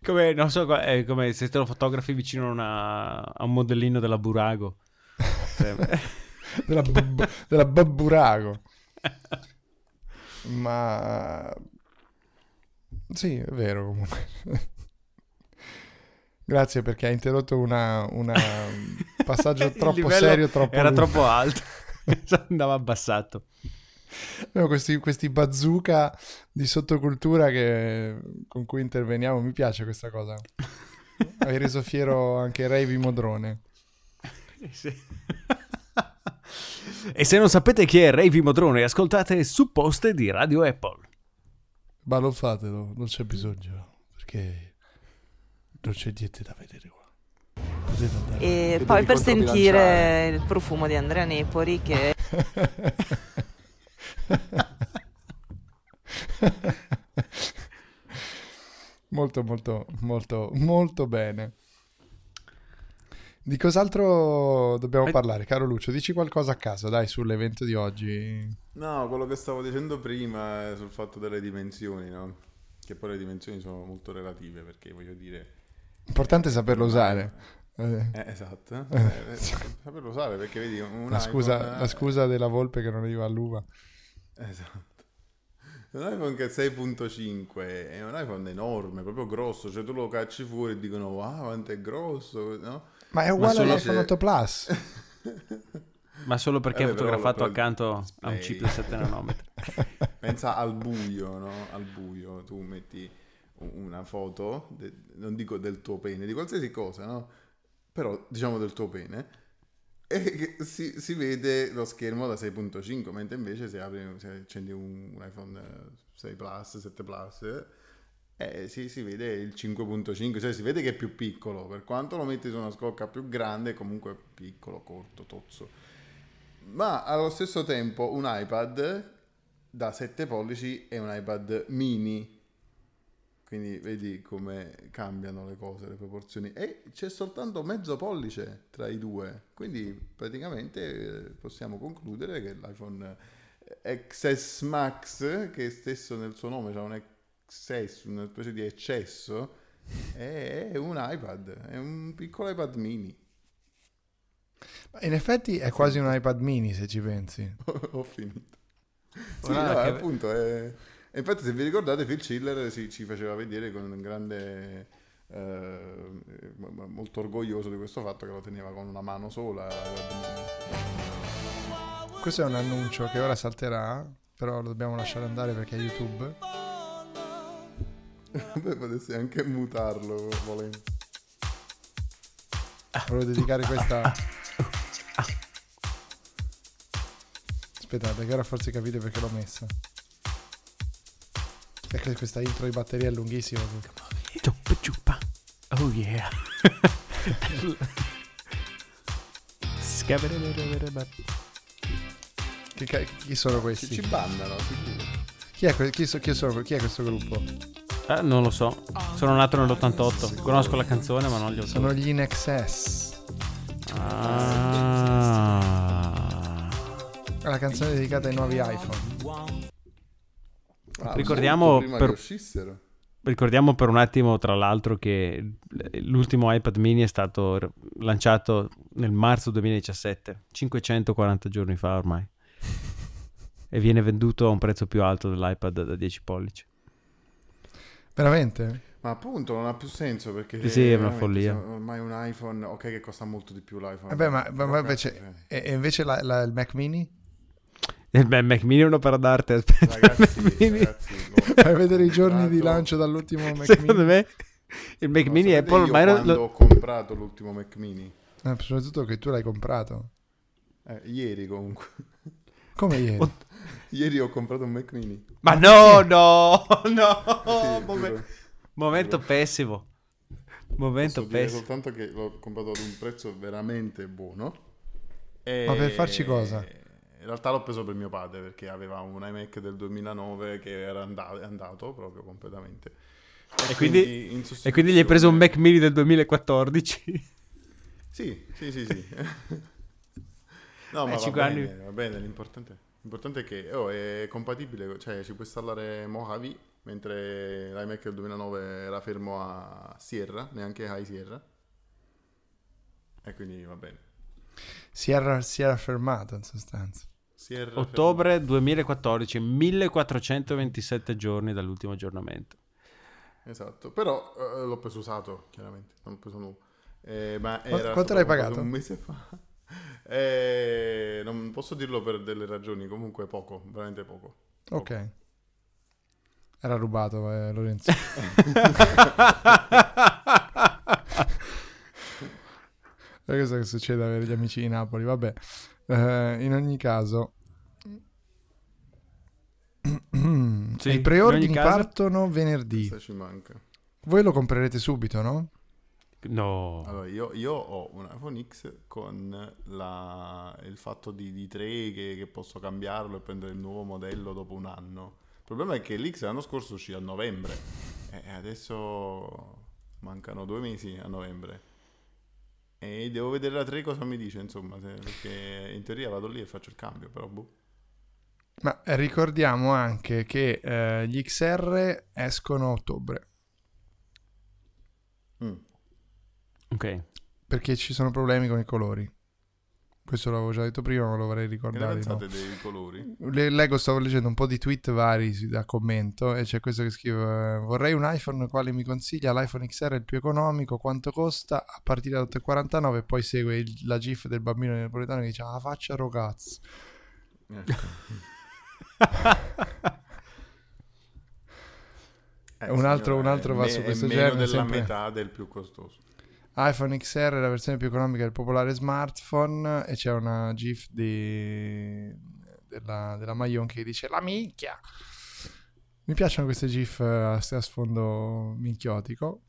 Come, non so, è come se te lo fotografi vicino a un modellino della Burago. della Burago. Ma sì, è vero comunque. Grazie, perché hai interrotto una passaggio troppo serio, troppo era lungo. Troppo alto, andava abbassato. No, questi bazooka di sottocultura con cui interveniamo, mi piace questa cosa. Hai reso fiero anche Rave Vimodrone. Sì. E se non sapete chi è Rave Vimodrone, ascoltate Su Poste di Radio Apple. Ma lo fatelo, non c'è bisogno, perché... non c'è niente da vedere qua. E poi per sentire il profumo di Andrea Nepori che molto molto molto molto bene. Di cos'altro dobbiamo parlare, caro Lucio? Dici qualcosa a caso, dai, sull'evento di oggi. No, quello che stavo dicendo prima sul fatto delle dimensioni, no? Che poi le dimensioni sono molto relative, perché voglio dire, importante saperlo usare. Esatto. Saperlo usare, perché vedi la scusa della volpe che non arriva all'uva. Esatto. Un iPhone che è 6.5 è un iPhone enorme, proprio grosso, cioè tu lo cacci fuori e dicono "wow, quanto è grosso", no? Ma è uguale all'iPhone 8 Plus. Ma solo perché è fotografato accanto display. A un chip di 7 nanometri. Pensa al buio, no? Al buio tu metti una foto, non dico del tuo pene, di qualsiasi cosa, no? Però diciamo del tuo pene, e si vede lo schermo da 6.5, mentre invece se accendi un iPhone 6 Plus, 7 Plus, si vede il 5.5, cioè si vede che è più piccolo, per quanto lo metti su una scocca più grande, comunque piccolo, corto, tozzo. Ma allo stesso tempo un iPad da 7 pollici è un iPad mini. Quindi vedi come cambiano le cose, le proporzioni. E c'è soltanto mezzo pollice tra i due. Quindi praticamente possiamo concludere che l'iPhone XS Max, che stesso nel suo nome c'ha un XS, una specie di eccesso, è un iPad, è un piccolo iPad mini. In effetti è quasi un iPad mini, se ci pensi. Ho finito. Sì, appunto è... Infatti, se vi ricordate, Phil Schiller ci faceva vedere con un grande, molto orgoglioso di questo fatto, che lo teneva con una mano sola. Questo è un annuncio che ora salterà, però lo dobbiamo lasciare andare perché è YouTube. Beh, potessi anche mutarlo volendo. Volevo dedicare questa... Aspettate, che ora forse capite perché l'ho messa. Questa intro di batteria è lunghissima. Oh yeah. Chi sono questi? Ci bandano. Chi è questo gruppo? Non lo so. Sono nato nell'88. Conosco la canzone, ma non gli ho. Sono gli Inxs. Ah. La canzone dedicata ai nuovi iPhone. Ricordiamo prima per... che uscissero. Ricordiamo per un attimo, tra l'altro, che l'ultimo iPad mini è stato lanciato nel marzo 2017, 540 giorni fa ormai, e viene venduto a un prezzo più alto dell'iPad da 10 pollici. Veramente? Ma appunto non ha più senso, perché sì, è una follia. Ormai un iPhone, ok, che costa molto di più l'iPhone. Vabbè, ma invece, e invece il Mac mini? Beh, Mac Mini è un'opera d'arte. Aspetta, ragazzi, fai vedere i giorni di lancio dall'ultimo Mac Mini. Secondo me il Mac Mini è Apple ormai ho comprato l'ultimo Mac Mini. Soprattutto che tu l'hai comprato ieri, comunque. Come ieri? Ieri ho comprato un Mac Mini. Ma no. Sì, momento giuro. Pessimo. Momento posso pessimo. Dire soltanto che l'ho comprato ad un prezzo veramente buono. E... ma per farci cosa? In realtà l'ho preso per mio padre, perché aveva un iMac del 2009 che era andato proprio completamente. E quindi sostituzione... gli hai preso un Mac Mini del 2014? Sì. No, ma va bene, l'importante è che è compatibile, cioè ci puoi installare Mojave, mentre l'iMac del 2009 era fermo a Sierra, neanche High Sierra. E quindi va bene. Si era fermato in sostanza. Ottobre 2014, 1427 giorni dall'ultimo aggiornamento. Esatto, però l'ho preso usato, chiaramente, non ho preso nulla. Ma quanto l'hai pagato? Un mese fa. Non posso dirlo per delle ragioni, comunque poco, veramente poco. Ok. Era rubato, Lorenzo. È cosa che succede avere gli amici di Napoli, vabbè. In ogni caso, sì, i preordini partono venerdì. Ci manca. Voi lo comprerete subito, no? No. Allora, io ho un iPhone X con il fatto di 3 che posso cambiarlo e prendere il nuovo modello dopo un anno. Il problema è che l'X l'anno scorso uscì a novembre e adesso mancano 2 mesi a novembre. E devo vedere la 3 cosa mi dice, insomma, perché in teoria vado lì e faccio il cambio, però boh. Ma ricordiamo anche che gli XR escono a ottobre. Ok. Perché ci sono problemi con i colori. Questo l'avevo già detto prima, ma lo vorrei ricordare. Che pensate dei colori? Stavo leggendo un po' di tweet vari da commento e c'è questo che scrive: vorrei un iPhone, quale mi consiglia? L'iPhone XR è il più economico, quanto costa? A partire da 8,49. E poi segue la gif del bambino napoletano che dice: ah, faccia ragazzi. Un altro va su questo genere. Meno della metà del più costoso. iPhone XR è la versione più economica del popolare smartphone, e c'è una gif della Mayon che dice la minchia. Mi piacciono queste gif a sfondo minchiotico.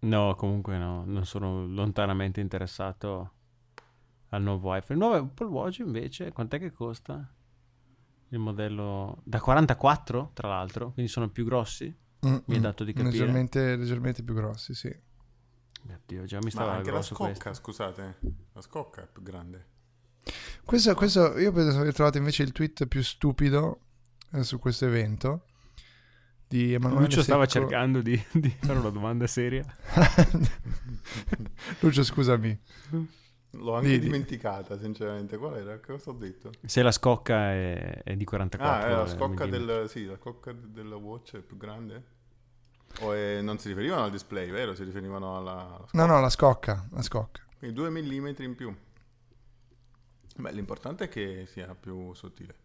No, comunque no, non sono lontanamente interessato al nuovo iPhone. Il nuovo Apple Watch invece, quant'è che costa? Il modello da 44, tra l'altro, quindi sono più grossi, mi è dato di capire. Leggermente più grossi, sì. Oddio, già mi stava. Ma anche la scocca, scusate, la scocca è più grande. Questo io penso di aver trovato invece il tweet più stupido su questo evento di Emanuele Lucio Secco. Stava cercando di fare una domanda seria. Lucio, scusami. L'ho anche dimenticata, sinceramente. Qual era? Che cosa ho detto? Se la scocca è di 44. La scocca la scocca della Watch è più grande? Non si riferivano al display, vero? Si riferivano alla scocca. No, la scocca. Quindi 2 mm in più. Beh, l'importante è che sia più sottile.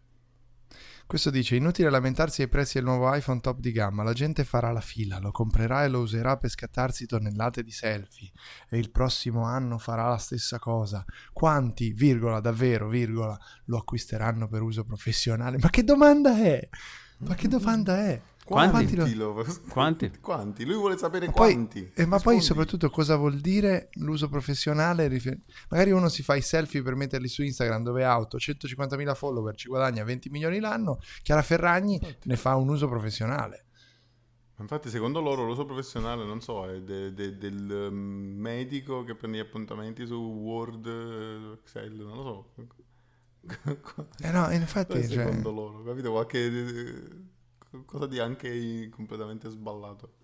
Questo dice: inutile lamentarsi ai prezzi del nuovo iPhone top di gamma, la gente farà la fila, lo comprerà e lo userà per scattarsi tonnellate di selfie, e il prossimo anno farà la stessa cosa. Quanti, davvero, lo acquisteranno per uso professionale? Ma che domanda è? Quanti? Lui vuole sapere quanti. Poi soprattutto cosa vuol dire l'uso professionale? Magari uno si fa i selfie per metterli su Instagram, dove ha 850.000 follower, ci guadagna 20 milioni l'anno. Chiara Ferragni ne fa un uso professionale. Infatti secondo loro l'uso professionale, non so, è del medico che prende gli appuntamenti su Word, Excel, non lo so. No, infatti secondo loro, capito? Qualche cosa di anche completamente sballato.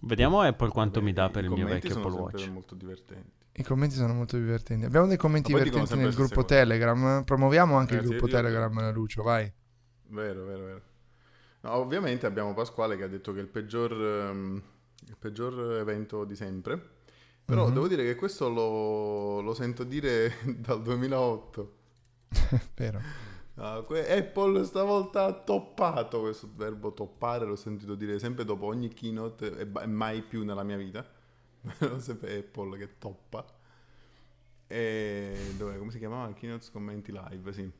Vediamo Apple quanto mi dà per il mio vecchio Apple Watch. Molto divertenti. I commenti sono molto divertenti. Abbiamo dei commenti divertenti nel gruppo Telegram. Promuoviamo anche il gruppo Telegram, Lucio, vai. Vero. No, ovviamente abbiamo Pasquale che ha detto che è il peggior evento di sempre. Però devo dire che questo lo sento dire dal 2008. Vero. Apple stavolta ha toppato. Questo verbo toppare l'ho sentito dire sempre dopo ogni keynote e mai più nella mia vita. Lo sempre Apple che toppa. E come si chiamava? Keynote commenti live, sì.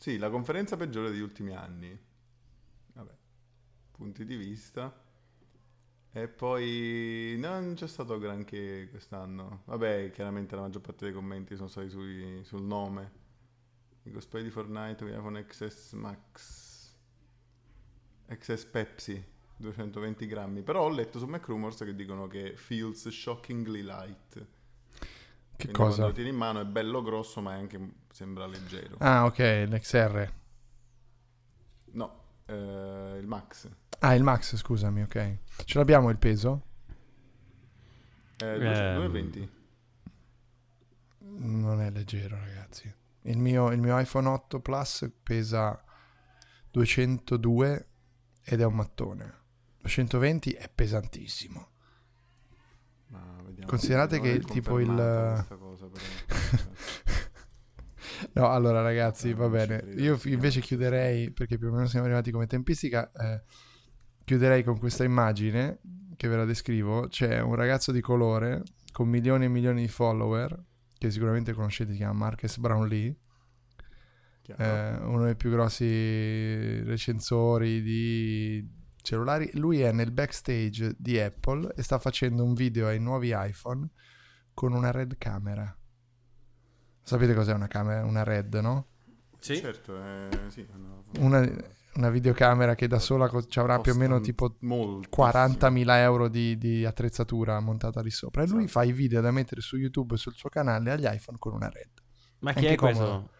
Sì, la conferenza peggiore degli ultimi anni. Vabbè, punti di vista. E poi non c'è stato granché quest'anno. Vabbè, chiaramente la maggior parte dei commenti sono stati sul nome. I cosplay di Fortnite, iPhone XS Max, XS Pepsi, 220 grammi. Però ho letto su MacRumors che dicono che feels shockingly light. Che quindi cosa? Quando lo tieni in mano è bello grosso, ma è anche sembra leggero. Ah, ok, l'XR. No, il Max. Ah, il Max, scusami, ok. Ce l'abbiamo il peso? 220. Non è leggero, ragazzi. Il mio iPhone 8 Plus pesa 202 ed è un mattone. 220 è pesantissimo. Ma vediamo, considerate che tipo il cosa, no, allora ragazzi, va bene, io invece chiuderei, perché più o meno siamo arrivati come tempistica, chiuderei con questa immagine che ve la descrivo. C'è un ragazzo di colore con milioni e milioni di follower che sicuramente conoscete, si chiama Marques Brownlee, uno dei più grossi recensori di cellulari. Lui è nel backstage di Apple e sta facendo un video ai nuovi iPhone con una Red camera. Sapete cos'è una camera? Una Red, no? Sì, certo, sì. Una videocamera che da sola ci avrà più o meno tipo 40.000 euro di attrezzatura montata lì sopra. E lui fa i video da mettere su YouTube e sul suo canale agli iPhone con una Red. Ma chi è questo?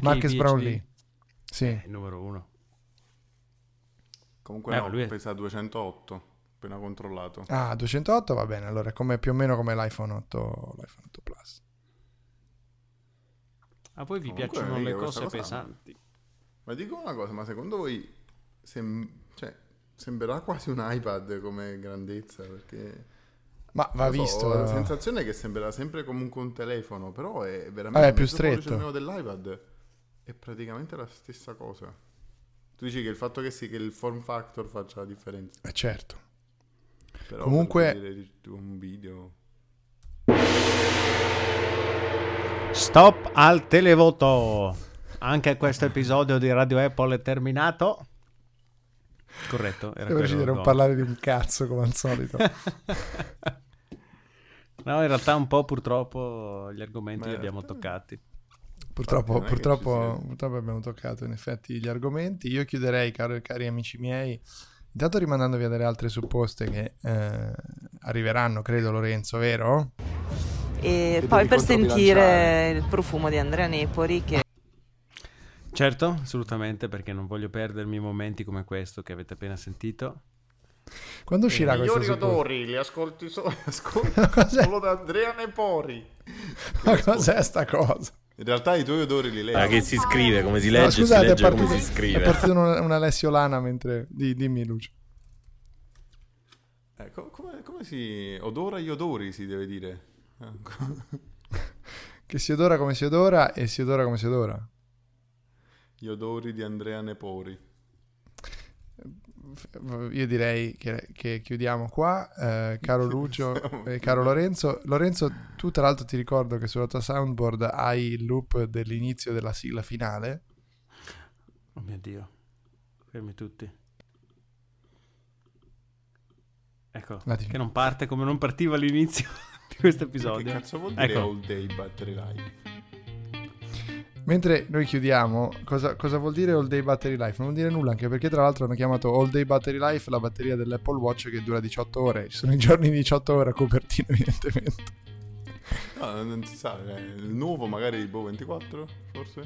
Marques Brownlee. Sì. Numero uno. Comunque no, pesa 208, appena controllato. Ah, 208 va bene, allora come più o meno come l'iPhone 8 Plus. A voi vi piacciono le cose pesanti? Ma dico una cosa, ma secondo voi sembrerà quasi un iPad come grandezza? Perché ma va visto. Ho la sensazione che sembrerà sempre comunque un telefono, però è veramente più stretto. Il dell'iPad è praticamente la stessa cosa. Tu dici che il fatto che il form factor faccia la differenza. Certo. Però comunque per vedere un video. Stop al televoto. Anche questo episodio di Radio Apple è terminato. Corretto, era quello. Devo non parlare di un cazzo come al solito. No, in realtà un po' purtroppo gli argomenti li abbiamo toccati. Purtroppo abbiamo toccato in effetti gli argomenti. Io chiuderei, cari amici miei, intanto rimandandovi a delle altre supposte che arriveranno, credo, Lorenzo, vero? E poi per sentire il profumo di Andrea Nepori che... Certo, assolutamente, perché non voglio perdermi momenti come questo che avete appena sentito. Quando uscirà questo? I migliori odori li ascolti solo da Andrea Nepori. Ma cos'è sta cosa? In realtà i tuoi odori li leggo. Che si scrive, come si legge, no, scusate, si legge come si scrive. È partito un Alessio Lana mentre... Dimmi, Lucio. Come si... Odora gli odori, si deve dire. Che si odora come si odora e si odora come si odora. Gli odori di Andrea Nepori. Io direi che chiudiamo qua, caro Lucio e caro Lorenzo, tu tra l'altro ti ricordo che sulla tua soundboard hai il loop dell'inizio della sigla finale. Oh mio Dio, fermi tutti, ecco, che non parte come non partiva all'inizio di questo episodio. Che cazzo vuol dire All Day Battery Life? Mentre noi chiudiamo, cosa vuol dire All Day Battery Life? Non vuol dire nulla, anche perché tra l'altro hanno chiamato All Day Battery Life la batteria dell'Apple Watch che dura 18 ore. Ci sono i giorni 18 ore a copertina, evidentemente. No, non si sa, il nuovo magari 24, forse?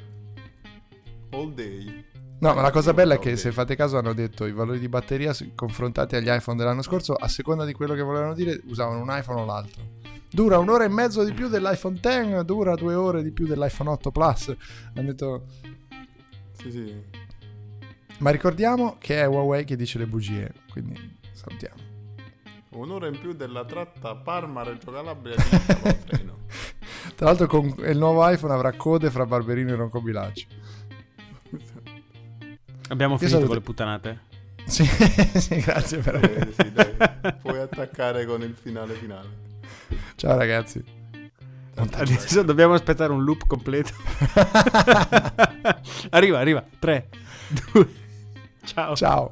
All Day. No, ma la cosa bella è che se fate caso hanno detto i valori di batteria confrontati agli iPhone dell'anno scorso, a seconda di quello che volevano dire usavano un iPhone o l'altro. Dura 1 ora e mezzo di più dell'iPhone X, dura 2 ore di più dell'iPhone 8 Plus. Hanno detto... Sì. Ma ricordiamo che è Huawei che dice le bugie, quindi salutiamo. 1 ora in più della tratta Parma-Reggio Calabria di treno. Tra l'altro il nuovo iPhone avrà code fra Barberino e Roncobilaccio. Abbiamo finito con le puttanate? Sì, sì, grazie per aver... Sì, dai. Puoi attaccare con il finale. Ciao ragazzi. Adesso dobbiamo aspettare un loop completo. Arriva. 3, 2, ciao.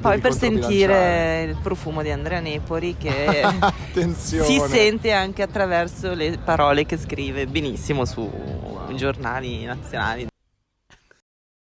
Poi per sentire il profumo di Andrea Nepori che si sente anche attraverso le parole che scrive benissimo su giornali nazionali.